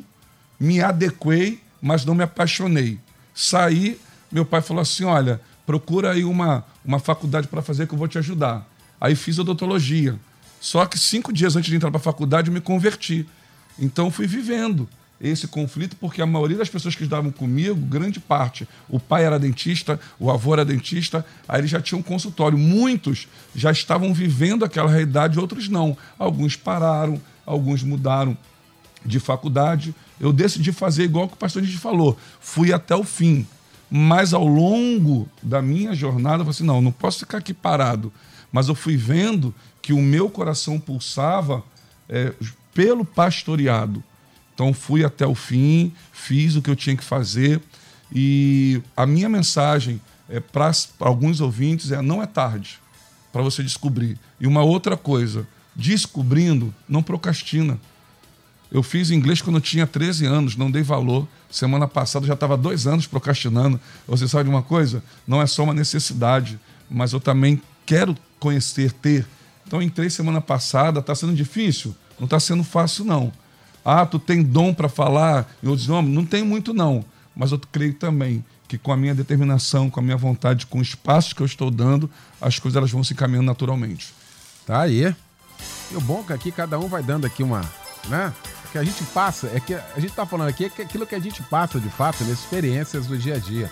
me adequei, mas não me apaixonei. Saí, meu pai falou assim, olha, procura aí uma, uma faculdade para fazer que eu vou te ajudar. Aí fiz odontologia. Só que cinco dias antes de entrar para a faculdade eu me converti. Então fui vivendo esse conflito, porque a maioria das pessoas que estavam comigo, grande parte, o pai era dentista, o avô era dentista, aí eles já tinham um consultório. Muitos já estavam vivendo aquela realidade, outros não. Alguns pararam, alguns mudaram de faculdade. Eu decidi fazer igual que o pastor Níger falou, fui até o fim. Mas ao longo da minha jornada, eu falei assim, não, não posso ficar aqui parado. Mas eu fui vendo que o meu coração pulsava é, pelo pastoreado. Então fui até o fim, fiz o que eu tinha que fazer. E a minha mensagem é, para alguns ouvintes é: não é tarde para você descobrir. E uma outra coisa, descobrindo, não procrastina. Eu fiz inglês quando eu tinha treze anos, não dei valor. Semana passada eu já estava dois anos procrastinando. Você sabe de uma coisa? Não é só uma necessidade, mas eu também quero conhecer, ter. Então entrei semana passada, está sendo difícil? Não está sendo fácil, não. Ah, tu tem dom para falar em outros nomes? Não tem muito, não. Mas eu creio também que com a minha determinação, com a minha vontade, com o espaço que eu estou dando, as coisas elas vão se encaminhando naturalmente. Tá aí. E o bom que aqui cada um vai dando aqui uma... né? O que a gente passa, é que a gente tá falando aqui, é que aquilo que a gente passa de fato, nas experiências do dia a dia.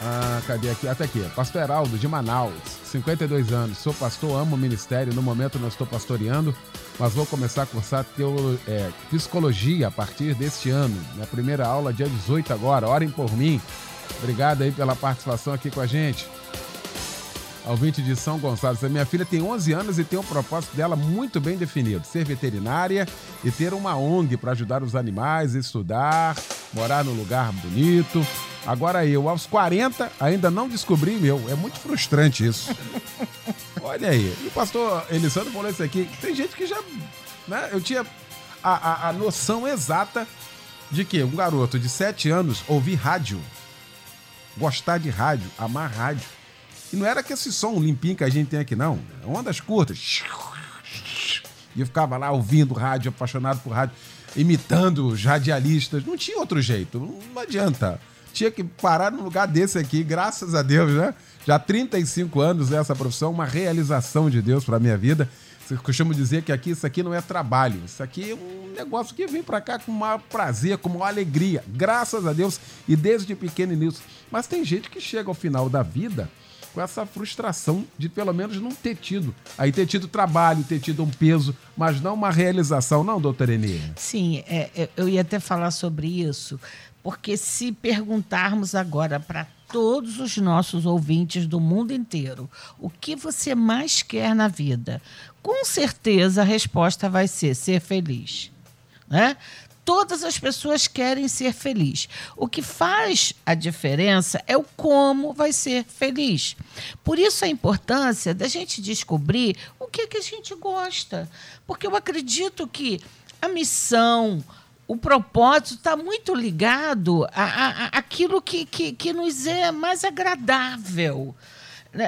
Ah, cadê aqui? Até aqui. Pastor Heraldo, de Manaus, cinquenta e dois anos. Sou pastor, amo o ministério. No momento não estou pastoreando, mas vou começar a cursar teolo... é, psicologia a partir deste ano. Minha primeira aula, dia dezoito agora. Orem por mim. Obrigado aí pela participação aqui com a gente. Ouvinte de São Gonçalo. Minha filha tem onze anos e tem um propósito dela muito bem definido. Ser veterinária e ter uma O N G para ajudar os animais, estudar, morar num lugar bonito. Agora eu, aos quarenta, ainda não descobri meu. É muito frustrante isso. Olha aí. E o pastor Elissandro falou isso aqui. Tem gente que já... né? Eu tinha a, a, a noção exata de que um garoto de sete anos ouvir rádio, gostar de rádio, amar rádio. E não era que esse som limpinho que a gente tem aqui, não. Ondas curtas. E eu ficava lá ouvindo rádio, apaixonado por rádio, imitando os radialistas. Não tinha outro jeito, não adianta. Tinha que parar num lugar desse aqui, graças a Deus, né? Já há trinta e cinco anos nessa profissão, uma realização de Deus para a minha vida. Eu costumo dizer que aqui, isso aqui não é trabalho. Isso aqui é um negócio que vem para cá com maior prazer, com maior alegria. Graças a Deus, e desde pequeno nisso. Mas tem gente que chega ao final da vida com essa frustração de pelo menos não ter tido. Aí ter tido trabalho, ter tido um peso, mas não uma realização, não, doutora Eni? Sim, é, eu ia até falar sobre isso, porque se perguntarmos agora para todos os nossos ouvintes do mundo inteiro o que você mais quer na vida, com certeza a resposta vai ser ser feliz, né? Todas as pessoas querem ser feliz. O que faz a diferença é o como vai ser feliz. Por isso a importância da gente descobrir o que é que a gente gosta. Porque eu acredito que a missão, o propósito está muito ligado àquilo que, que, que nos é mais agradável.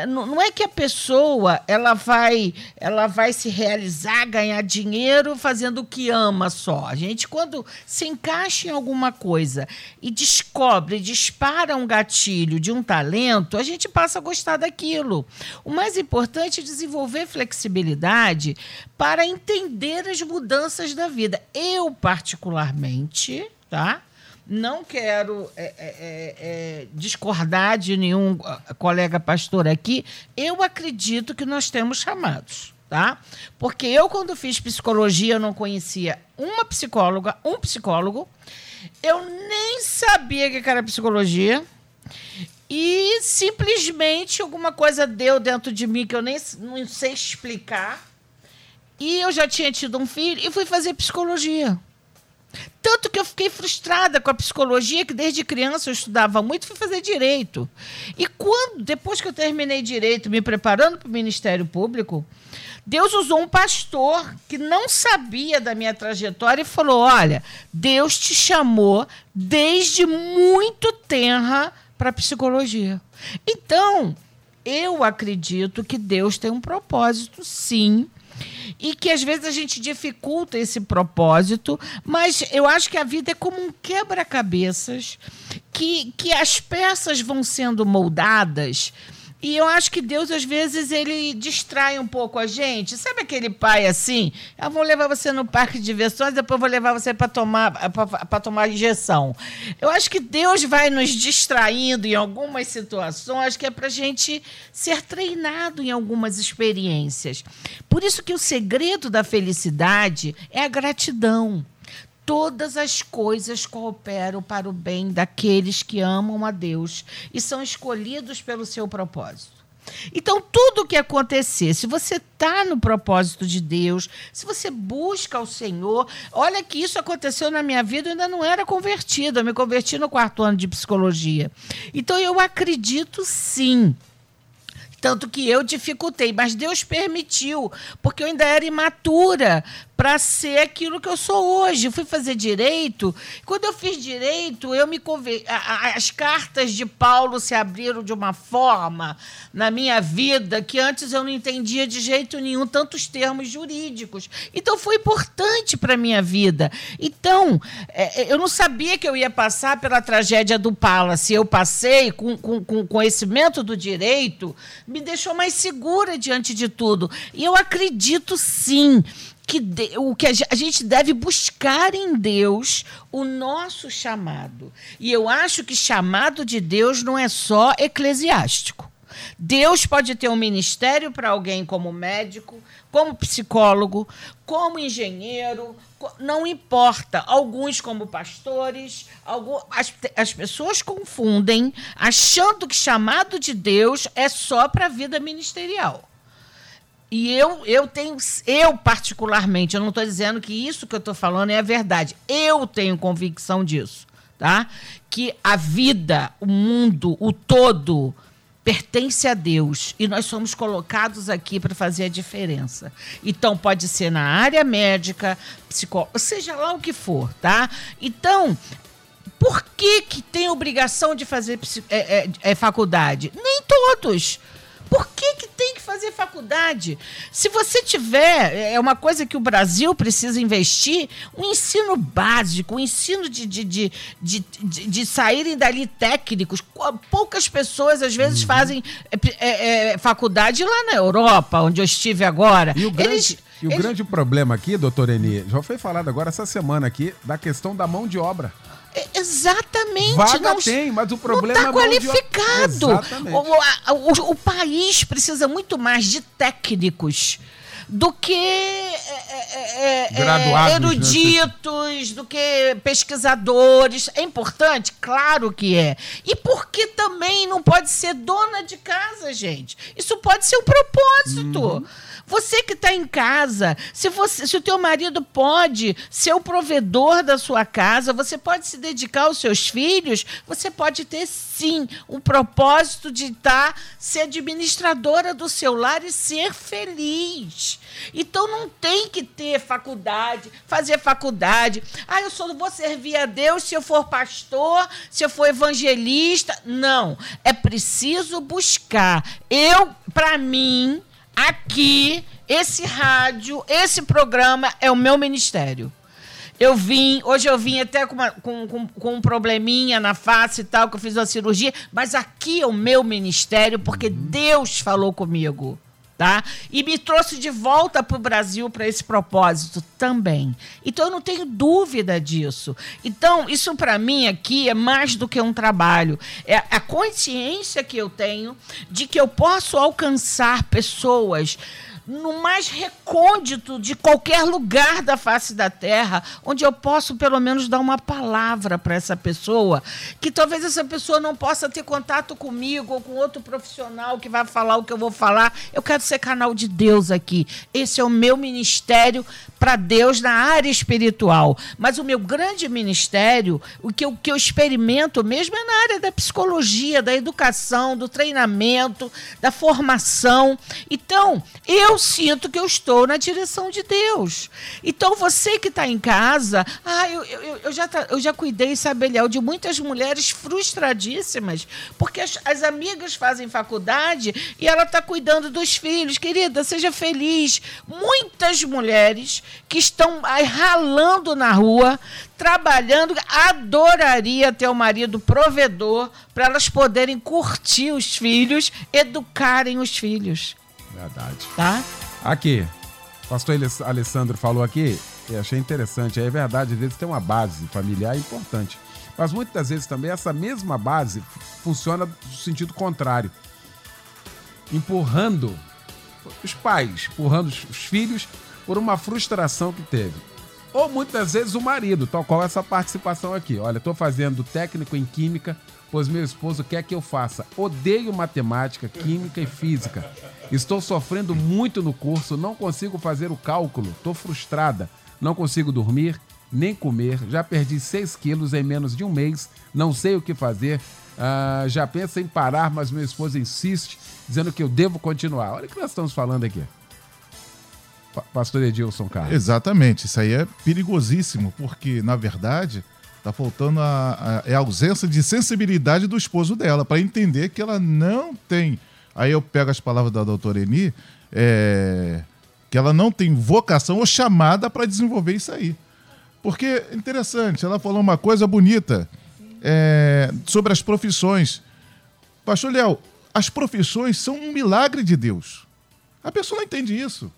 Não é que a pessoa ela vai, ela vai se realizar, ganhar dinheiro fazendo o que ama só. A gente, quando se encaixa em alguma coisa e descobre, dispara um gatilho de um talento, a gente passa a gostar daquilo. O mais importante é desenvolver flexibilidade para entender as mudanças da vida. Eu, particularmente, tá? Não quero é, é, é, discordar de nenhum colega pastor aqui. Eu acredito que nós temos chamados, tá? Porque eu, quando fiz psicologia, eu não conhecia uma psicóloga, um psicólogo. Eu nem sabia o que era psicologia. E, simplesmente, alguma coisa deu dentro de mim que eu nem não sei explicar. E eu já tinha tido um filho e fui fazer psicologia. Tanto que eu fiquei frustrada com a psicologia, que desde criança eu estudava muito, fui fazer direito. E quando, depois que eu terminei direito, me preparando para o Ministério Público, Deus usou um pastor que não sabia da minha trajetória e falou: olha, Deus te chamou desde muito tenra para a psicologia. Então, eu acredito que Deus tem um propósito, sim, e que, às vezes, a gente dificulta esse propósito, mas eu acho que a vida é como um quebra-cabeças, que, que as peças vão sendo moldadas, e eu acho que Deus, às vezes, ele distrai um pouco a gente. Sabe aquele pai assim? Eu vou levar você no parque de diversões, depois vou levar você para tomar, para tomar injeção. Eu acho que Deus vai nos distraindo em algumas situações que é para a gente ser treinado em algumas experiências. Por isso que o segredo da felicidade é a gratidão. Todas as coisas cooperam para o bem daqueles que amam a Deus e são escolhidos pelo seu propósito. Então, tudo o que acontecer, se você está no propósito de Deus, se você busca o Senhor, olha que isso aconteceu na minha vida, eu ainda não era convertida, eu me converti no quarto ano de psicologia. Então, eu acredito sim. Tanto que eu dificultei, mas Deus permitiu, porque eu ainda era imatura para ser aquilo que eu sou hoje. Eu fui fazer direito. Quando eu fiz direito, eu me conver... as cartas de Paulo se abriram de uma forma na minha vida que antes eu não entendia de jeito nenhum tantos termos jurídicos. Então, foi importante para a minha vida. Então, eu não sabia que eu ia passar pela tragédia do Palace. Eu passei com, com, com conhecimento do direito... me deixou mais segura diante de tudo. E eu acredito, sim, que de, o que a gente deve buscar em Deus o nosso chamado. E eu acho que chamado de Deus não é só eclesiástico. Deus pode ter um ministério para alguém como médico, como psicólogo, como engenheiro, não importa. Alguns como pastores, alguns, as, as pessoas confundem, achando que chamado de Deus é só para a vida ministerial. E eu, eu tenho, eu particularmente, eu não estou dizendo que isso que eu estou falando é a verdade, eu tenho convicção disso, tá? Que a vida, o mundo, o todo... pertence a Deus e nós somos colocados aqui para fazer a diferença. Então, pode ser na área médica, psicóloga, seja lá o que for, tá? Então, por que que tem obrigação de fazer é, é, é, faculdade? Nem todos. Por que que tem que fazer faculdade? Se você tiver, é uma coisa que o Brasil precisa investir, um ensino básico, um ensino de, de, de, de, de, de saírem dali técnicos. Poucas pessoas, às vezes, fazem é, é, faculdade lá na Europa, onde eu estive agora. E o grande, eles, e o eles... grande problema aqui, doutora Eni, já foi falado agora essa semana aqui, da questão da mão de obra. Exatamente. Vaga não, tem, mas o problema não tá qualificado. O, o, o país precisa muito mais de técnicos do que é, é, eruditos, né? Do que pesquisadores. É importante? Claro que é. E porque também não pode ser dona de casa, gente. Isso pode ser um propósito. Uhum. Você que está em casa, se, você, se o teu marido pode ser o provedor da sua casa, você pode se dedicar aos seus filhos, você pode ter, sim, um propósito de estar, tá, ser administradora do seu lar e ser feliz. Então, não tem que ter faculdade, fazer faculdade. Ah, eu só vou servir a Deus se eu for pastor, se eu for evangelista. Não, é preciso buscar. Eu, para mim... aqui, esse rádio, esse programa é o meu ministério. Eu vim, hoje eu vim até com, uma, com, com, com um probleminha na face e tal, que eu fiz uma cirurgia, mas aqui é o meu ministério, porque uhum. Deus falou comigo, tá? E me trouxe de volta para o Brasil para esse propósito também. Então, eu não tenho dúvida disso. Então, isso para mim aqui é mais do que um trabalho. É a consciência que eu tenho de que eu posso alcançar pessoas no mais recôndito de qualquer lugar da face da terra, onde eu posso, pelo menos, dar uma palavra para essa pessoa, que talvez essa pessoa não possa ter contato comigo ou com outro profissional que vai falar o que eu vou falar. Eu quero ser canal de Deus aqui. Esse é o meu ministério para Deus na área espiritual. Mas o meu grande ministério, o que eu, que eu experimento mesmo, é na área da psicologia, da educação, do treinamento, da formação. Então, eu sinto que eu estou na direção de Deus. Então, você que está em casa... Ah, eu, eu, eu, já, eu já cuidei, sabe, Eliel, de muitas mulheres frustradíssimas, porque as, as amigas fazem faculdade e ela está cuidando dos filhos. Querida, seja feliz. Muitas mulheres que estão aí ralando na rua, trabalhando, adoraria ter um marido provedor para elas poderem curtir os filhos, educarem os filhos. Verdade. Tá? Aqui, o pastor Alessandro falou aqui, eu achei interessante, é verdade, às vezes tem uma base familiar importante, mas muitas das vezes também essa mesma base funciona no sentido contrário, empurrando os pais, empurrando os filhos por uma frustração que teve. ou muitas vezes o marido, tal qual essa participação aqui. Olha, estou fazendo técnico em química, pois meu esposo quer que eu faça. Odeio matemática, química e física. Estou sofrendo muito no curso, não consigo fazer o cálculo, estou frustrada. Não consigo dormir, nem comer, já perdi seis quilos em menos de um mês, não sei o que fazer. Uh, já penso em parar, mas meu esposo insiste, dizendo que eu devo continuar. Olha o que nós estamos falando aqui. Pa- Pastor Edilson Carlos. Exatamente, isso aí é perigosíssimo, porque, na verdade, está faltando a, a, a ausência de sensibilidade do esposo dela, para entender que ela não tem... Aí eu pego as palavras da doutora Eni, é, que ela não tem vocação ou chamada para desenvolver isso aí. Porque, interessante, ela falou uma coisa bonita, É, sobre as profissões. Pastor Léo, as profissões são um milagre de Deus. A pessoa não entende isso.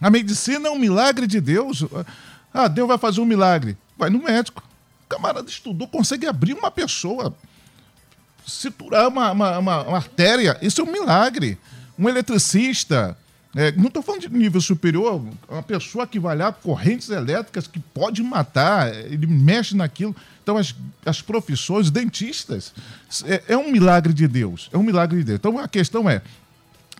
A medicina é um milagre de Deus. Ah, Deus vai fazer um milagre. Vai no médico. O camarada estudou, consegue abrir uma pessoa, suturar uma, uma, uma, uma artéria. Isso é um milagre. Um eletricista. É, não estou falando de nível superior. Uma pessoa que vai lá, correntes elétricas, que pode matar, ele mexe naquilo. Então, as, as profissões, dentistas, é, é um milagre de Deus. É um milagre de Deus. Então, a questão é,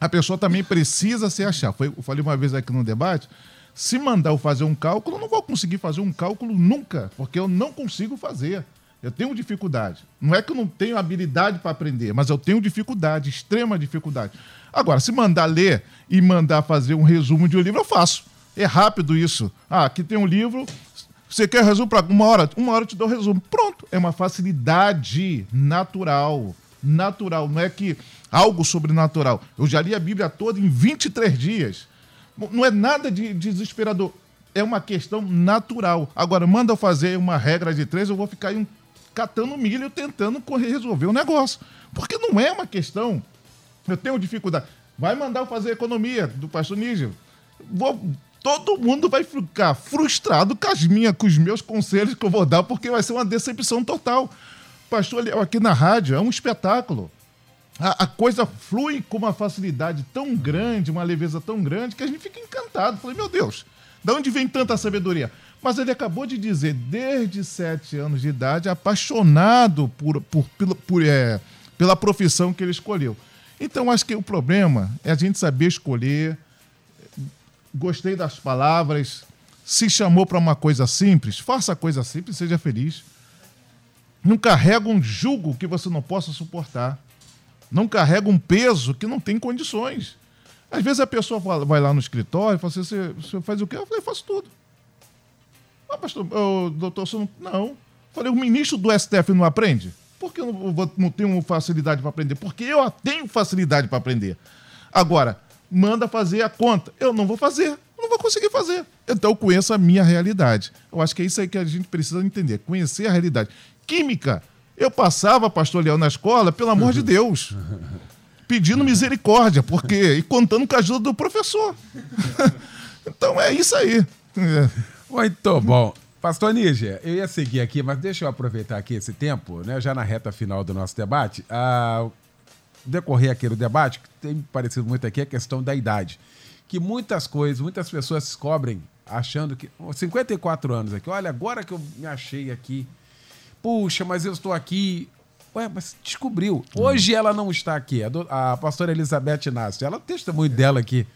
a pessoa também precisa se achar. Foi, eu falei uma vez aqui no debate, se mandar eu fazer um cálculo, eu não vou conseguir fazer um cálculo nunca, porque eu não consigo fazer. Eu tenho dificuldade. Não é que eu não tenho habilidade para aprender, mas eu tenho dificuldade, extrema dificuldade. Agora, se mandar ler e mandar fazer um resumo de um livro, eu faço. É rápido isso. Ah, aqui tem um livro, você quer resumo para uma hora? Uma hora eu te dou o resumo. Pronto. É uma facilidade natural. Natural, não é que algo sobrenatural. Eu já li a Bíblia toda em vinte e três dias. Não é nada de desesperador. É uma questão natural. Agora, manda eu fazer uma regra de três, eu vou ficar aí um, catando milho, tentando correr, resolver o negócio. Porque não é uma questão... Eu tenho dificuldade. Vai mandar eu fazer economia do Pastor Níger. Vou, todo mundo vai ficar frustrado com, as minhas, com os meus conselhos que eu vou dar, porque vai ser uma decepção total. Pastor Léo, aqui na rádio, é um espetáculo. A, a coisa flui com uma facilidade tão grande, uma leveza tão grande, que a gente fica encantado. Falei, meu Deus, de onde vem tanta sabedoria? Mas ele acabou de dizer, desde sete anos de idade, apaixonado por, por, por, por, é, pela profissão que ele escolheu. Então, acho que o problema é a gente saber escolher. Gostei das palavras. Se chamou para uma coisa simples, faça a coisa simples, seja feliz. Não carrega um jugo que você não possa suportar. Não carrega um peso que não tem condições. Às vezes a pessoa fala, vai lá no escritório e fala assim, você, você faz o quê? Eu falei, faço tudo. Ah, pastor, oh, doutor, você não... não. Eu falei, o ministro do S T F não aprende? Por que eu não tenho facilidade para aprender? Porque eu tenho facilidade para aprender. Agora, manda fazer a conta. Eu não vou fazer, não vou conseguir fazer. Então, eu conheço a minha realidade. Eu acho que é isso aí que a gente precisa entender, conhecer a realidade. Química, eu passava, pastor Leão, na escola, pelo amor de Deus, pedindo misericórdia, porque e contando com a ajuda do professor. Então, é isso aí. Muito bom. Pastor Níger, eu ia seguir aqui, mas deixa eu aproveitar aqui esse tempo, né? Já na reta final do nosso debate, a decorrer aqui do debate, que tem parecido muito aqui, a questão da idade, que muitas coisas, muitas pessoas descobrem achando que... cinquenta e quatro anos aqui, olha, agora que eu me achei aqui, puxa, mas eu estou aqui... Ué, mas descobriu. Hoje hum. ela não está aqui, a, do, a pastora Elizabeth Inácio, ela testemunho dela aqui.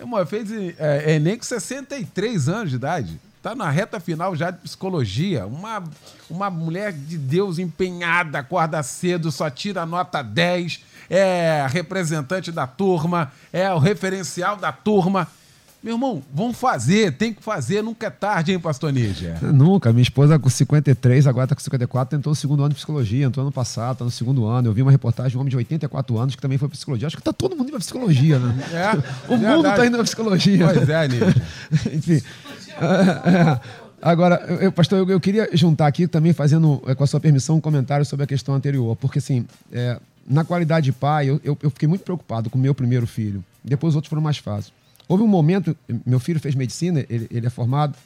Uma fez é, Enem com sessenta e três anos de idade. Está na reta final já de psicologia. Uma, uma mulher de Deus empenhada, acorda cedo, só tira a nota dez, é representante da turma, é o referencial da turma. Meu irmão, vamos fazer, tem que fazer, nunca é tarde, hein, Pastor Níger? Nunca. Minha esposa com cinquenta e três, agora está com cinquenta e quatro, tentou o segundo ano de psicologia, entrou ano passado, está no segundo ano. Eu vi uma reportagem de um homem de oitenta e quatro anos que também foi psicologia. Acho que está todo mundo indo para psicologia, né? É, o verdade. Mundo está indo para psicologia. Pois é, Níger. Enfim. Agora, eu, pastor, eu, eu queria juntar aqui também, fazendo, com a sua permissão, um comentário sobre a questão anterior, porque assim, é, na qualidade de pai, eu, eu, eu fiquei muito preocupado com o meu primeiro filho. Depois os outros foram mais fáceis. Houve um momento, meu filho fez medicina, ele, ele é formado,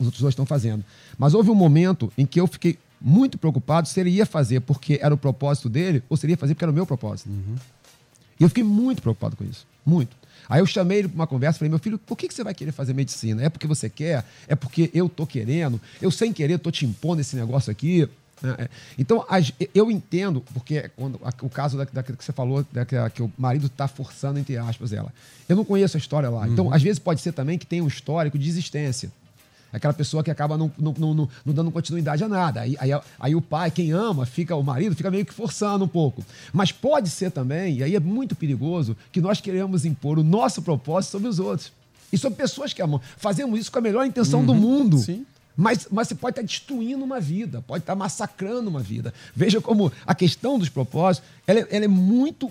os outros dois estão fazendo. Mas houve um momento em que eu fiquei muito preocupado se ele ia fazer porque era o propósito dele ou se ele ia fazer porque era o meu propósito. Uhum. E eu fiquei muito preocupado com isso, muito. Aí eu chamei ele para uma conversa, falei, meu filho, por que você vai querer fazer medicina? É porque você quer? É porque eu estou querendo? Eu, sem querer, estou te impondo esse negócio aqui? Então, eu entendo, porque quando, o caso daquilo que você falou, daquela, que o marido está forçando, entre aspas, ela. Eu não conheço a história lá. Uhum. Então, às vezes, pode ser também que tenha um histórico de desistência. Aquela pessoa que acaba não, não, não, não, não dando continuidade a nada. Aí, aí, aí o pai, quem ama, fica o marido, fica meio que forçando um pouco. Mas pode ser também, e aí é muito perigoso, que nós queremos impor o nosso propósito sobre os outros. E sobre pessoas que amam. Fazemos isso com a melhor intenção uhum. do mundo. Sim. Mas, mas você pode estar destruindo uma vida, pode estar massacrando uma vida. Veja como a questão dos propósitos, ela é, ela é muito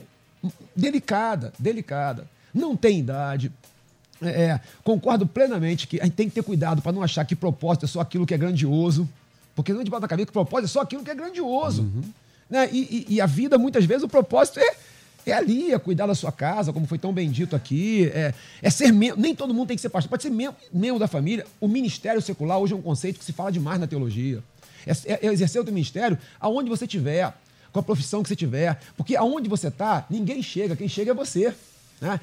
delicada, delicada. Não tem idade. É, concordo plenamente que a gente tem que ter cuidado para não achar que propósito é só aquilo que é grandioso, porque não de bota na cabeça que propósito é só aquilo que é grandioso. Uhum. Né? E, e, e a vida, muitas vezes, o propósito é, é ali, é cuidar da sua casa, como foi tão bem dito aqui, é, é ser membro, nem todo mundo tem que ser pastor, pode ser membro, membro da família. O ministério secular hoje é um conceito que se fala demais na teologia. É, é, é exercer o teu ministério aonde você estiver, com a profissão que você tiver, porque aonde você está, ninguém chega, quem chega é você.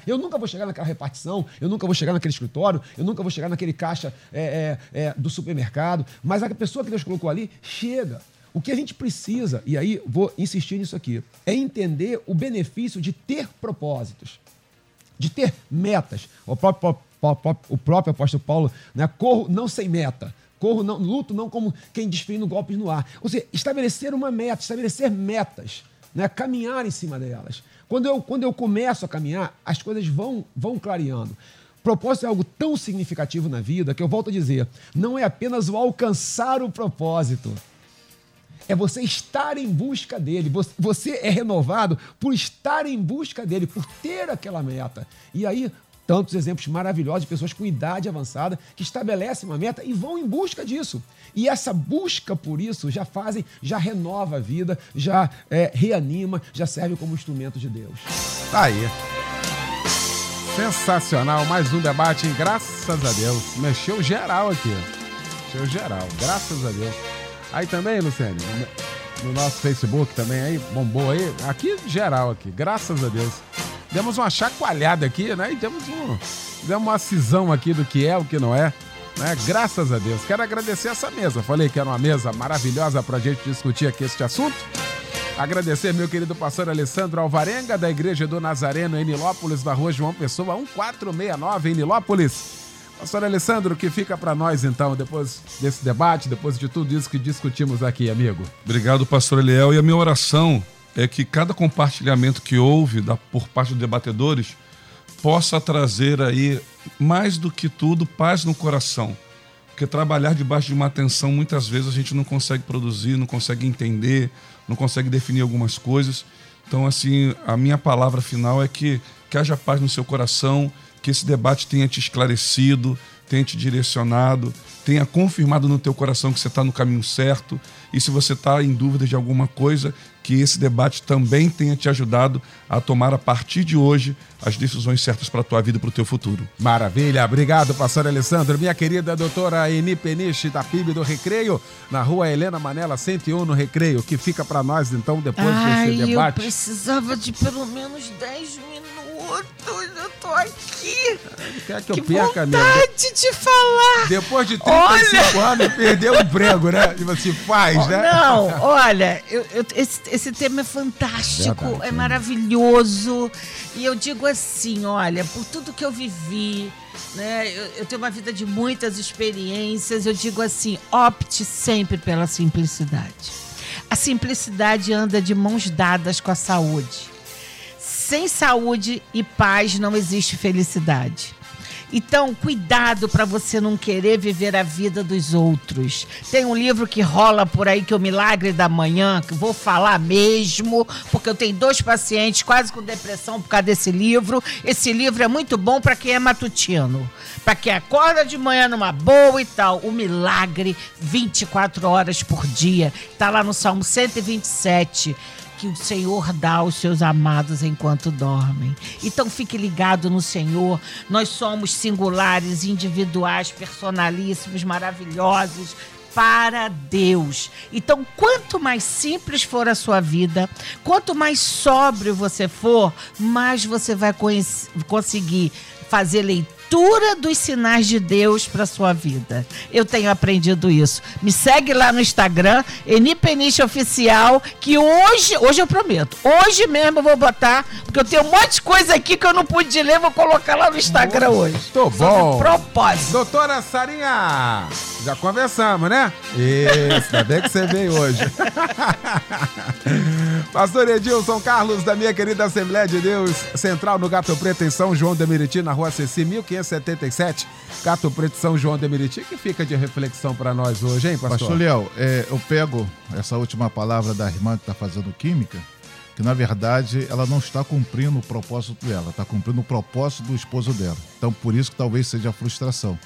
Eu nunca vou chegar naquela repartição, eu nunca vou chegar naquele escritório, eu nunca vou chegar naquele caixa é, é, é, do supermercado, mas a pessoa que Deus colocou ali chega. O que a gente precisa, e aí vou insistir nisso aqui, é entender o benefício de ter propósitos, de ter metas. O próprio, o próprio apóstolo Paulo, né, corro não sem meta. Corro, não, luto não como quem desferindo golpes no ar. Ou seja, estabelecer uma meta, estabelecer metas, né, caminhar em cima delas. Quando eu, quando eu começo a caminhar, as coisas vão, vão clareando. Propósito é algo tão significativo na vida que eu volto a dizer, não é apenas o alcançar o propósito. É você estar em busca dele. Você é renovado por estar em busca dele, por ter aquela meta. E aí, tantos exemplos maravilhosos de pessoas com idade avançada que estabelecem uma meta e vão em busca disso. E essa busca por isso já fazem, já renova a vida, já é, reanima, já serve como instrumento de Deus. Tá aí. Sensacional. Mais um debate, hein? Graças a Deus. Mexeu geral aqui. Mexeu geral. Graças a Deus. Aí também, Luciane, no nosso Facebook também aí, bombou aí. Aqui geral aqui. Graças a Deus. Demos uma chacoalhada aqui, né? E demos, um, demos uma cisão aqui do que é, o que não é, né? Graças a Deus. Quero agradecer essa mesa. Falei que era uma mesa maravilhosa para a gente discutir aqui este assunto. Agradecer meu querido pastor Alessandro Alvarenga, da Igreja do Nazareno, em Nilópolis, da Rua João Pessoa, um quatro seis nove, em Nilópolis. Pastor Alessandro, o que fica para nós, então, depois desse debate, depois de tudo isso que discutimos aqui, amigo? Obrigado, pastor Eliel. E a minha oração é que cada compartilhamento que houve da, por parte dos debatedores possa trazer aí, mais do que tudo, paz no coração. Porque trabalhar debaixo de uma atenção, muitas vezes a gente não consegue produzir, não consegue entender, não consegue definir algumas coisas. Então, assim, a minha palavra final é que, que haja paz no seu coração, que esse debate tenha te esclarecido, tenha te direcionado, tenha confirmado no teu coração que você está no caminho certo. E se você está em dúvida de alguma coisa, que esse debate também tenha te ajudado a tomar, a partir de hoje, as decisões certas para a tua vida e para o teu futuro. Maravilha. Obrigado, pastor Alessandro. Minha querida doutora Eni Peniche, da P I B do Recreio, na Rua Helena Manela, cento e um, no Recreio. O que fica para nós, então, depois Ai, desse debate? Eu precisava de pelo menos dez minutos. Eu estou aqui. Quer que, que eu perca, vontade minha... de falar. Depois de trinta e cinco olha... anos, perdeu o emprego, né? Tipo assim, faz, oh, né? Não, olha, eu, eu, esse, esse tema é fantástico, verdade, é maravilhoso. E eu digo assim, olha, por tudo que eu vivi, né? Eu, eu tenho uma vida de muitas experiências. Eu digo assim, opte sempre pela simplicidade. A simplicidade anda de mãos dadas com a saúde. Sem saúde e paz não existe felicidade. Então, cuidado para você não querer viver a vida dos outros. Tem um livro que rola por aí, que é O Milagre da Manhã, que vou falar mesmo, porque eu tenho dois pacientes quase com depressão por causa desse livro. Esse livro é muito bom para quem é matutino, para quem acorda de manhã numa boa e tal. O Milagre, vinte e quatro horas por dia. Está lá no Salmo cento e vinte e sete. Que o Senhor dá aos seus amados enquanto dormem. Então fique ligado no Senhor. Nós somos singulares, individuais, personalíssimos, maravilhosos. para Deus. Então, quanto mais simples for a sua vida, quanto mais sóbrio você for, mais você vai conhecer, conseguir fazer leitura dos sinais de Deus para a sua vida. Eu tenho aprendido isso. Me segue lá no Instagram, Eni Peniche Oficial, que hoje, hoje eu prometo, hoje mesmo eu vou botar, porque eu tenho um monte de coisa aqui que eu não pude ler, vou colocar lá no Instagram Muito hoje. Tô bom. Propósito. Doutora Sarinha, já conversamos, né? Isso, ainda bem que você veio hoje. Pastor Edilson Carlos, da minha querida Assembleia de Deus Central, no Gato Preto, em São João de Meriti, na rua Ceci, mil quinhentos e setenta e sete, Gato Preto, São João de Meriti. Que fica de reflexão para nós hoje, hein, pastor? Pastor Léo, é, eu pego essa última palavra da irmã que está fazendo química, que, na verdade, ela não está cumprindo o propósito dela, está cumprindo o propósito do esposo dela. Então, por isso que talvez seja a frustração.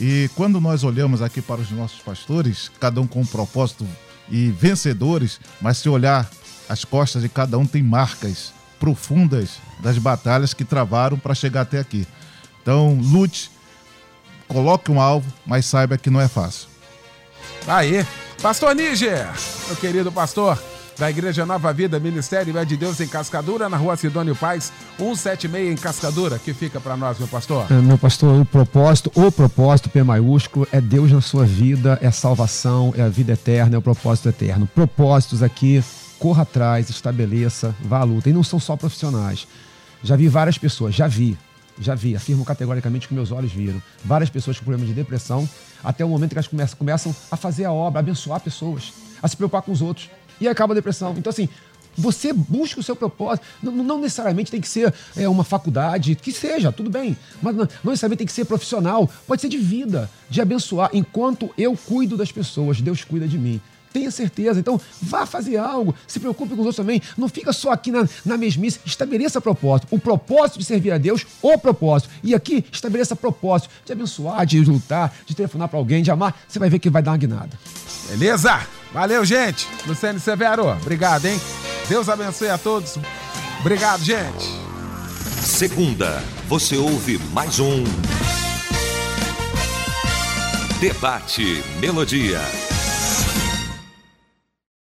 E quando nós olhamos aqui para os nossos pastores, cada um com um propósito e vencedores, mas se olhar as costas de cada um, tem marcas profundas das batalhas que travaram para chegar até aqui. Então, lute, coloque um alvo, mas saiba que não é fácil. Aí, Pastor Níger, meu querido pastor, da Igreja Nova Vida, Ministério é de Deus em Cascadura, na rua Sidônio Paz, cento e setenta e seis em Cascadura. Que fica para nós, meu pastor? É, meu pastor, o propósito, o propósito, P maiúsculo, é Deus na sua vida, é salvação, é a vida eterna, é o propósito eterno. Propósitos aqui, corra atrás, estabeleça, vá à luta. E não são só profissionais. Já vi várias pessoas, já vi, já vi, afirmo categoricamente que meus olhos viram, várias pessoas com problema de depressão, até o momento que elas começam, começam a fazer a obra, a abençoar pessoas, a se preocupar com os outros. E acaba a depressão. Então, assim, você busca o seu propósito. Não, não necessariamente tem que ser é, uma faculdade, que seja, tudo bem. Mas não, não necessariamente tem que ser profissional. Pode ser de vida, de abençoar. Enquanto eu cuido das pessoas, Deus cuida de mim. Tenha certeza. Então, vá fazer algo. Se preocupe com os outros também. Não fica só aqui na, na mesmice. Estabeleça propósito. O propósito de servir a Deus, o propósito. E aqui, estabeleça propósito de abençoar, de lutar, de telefonar para alguém, de amar. Você vai ver que vai dar uma guinada. Beleza? Valeu, gente. Luciane Severo, obrigado, hein? Deus abençoe a todos. Obrigado, gente. Segunda, você ouve mais um Debate Melodia.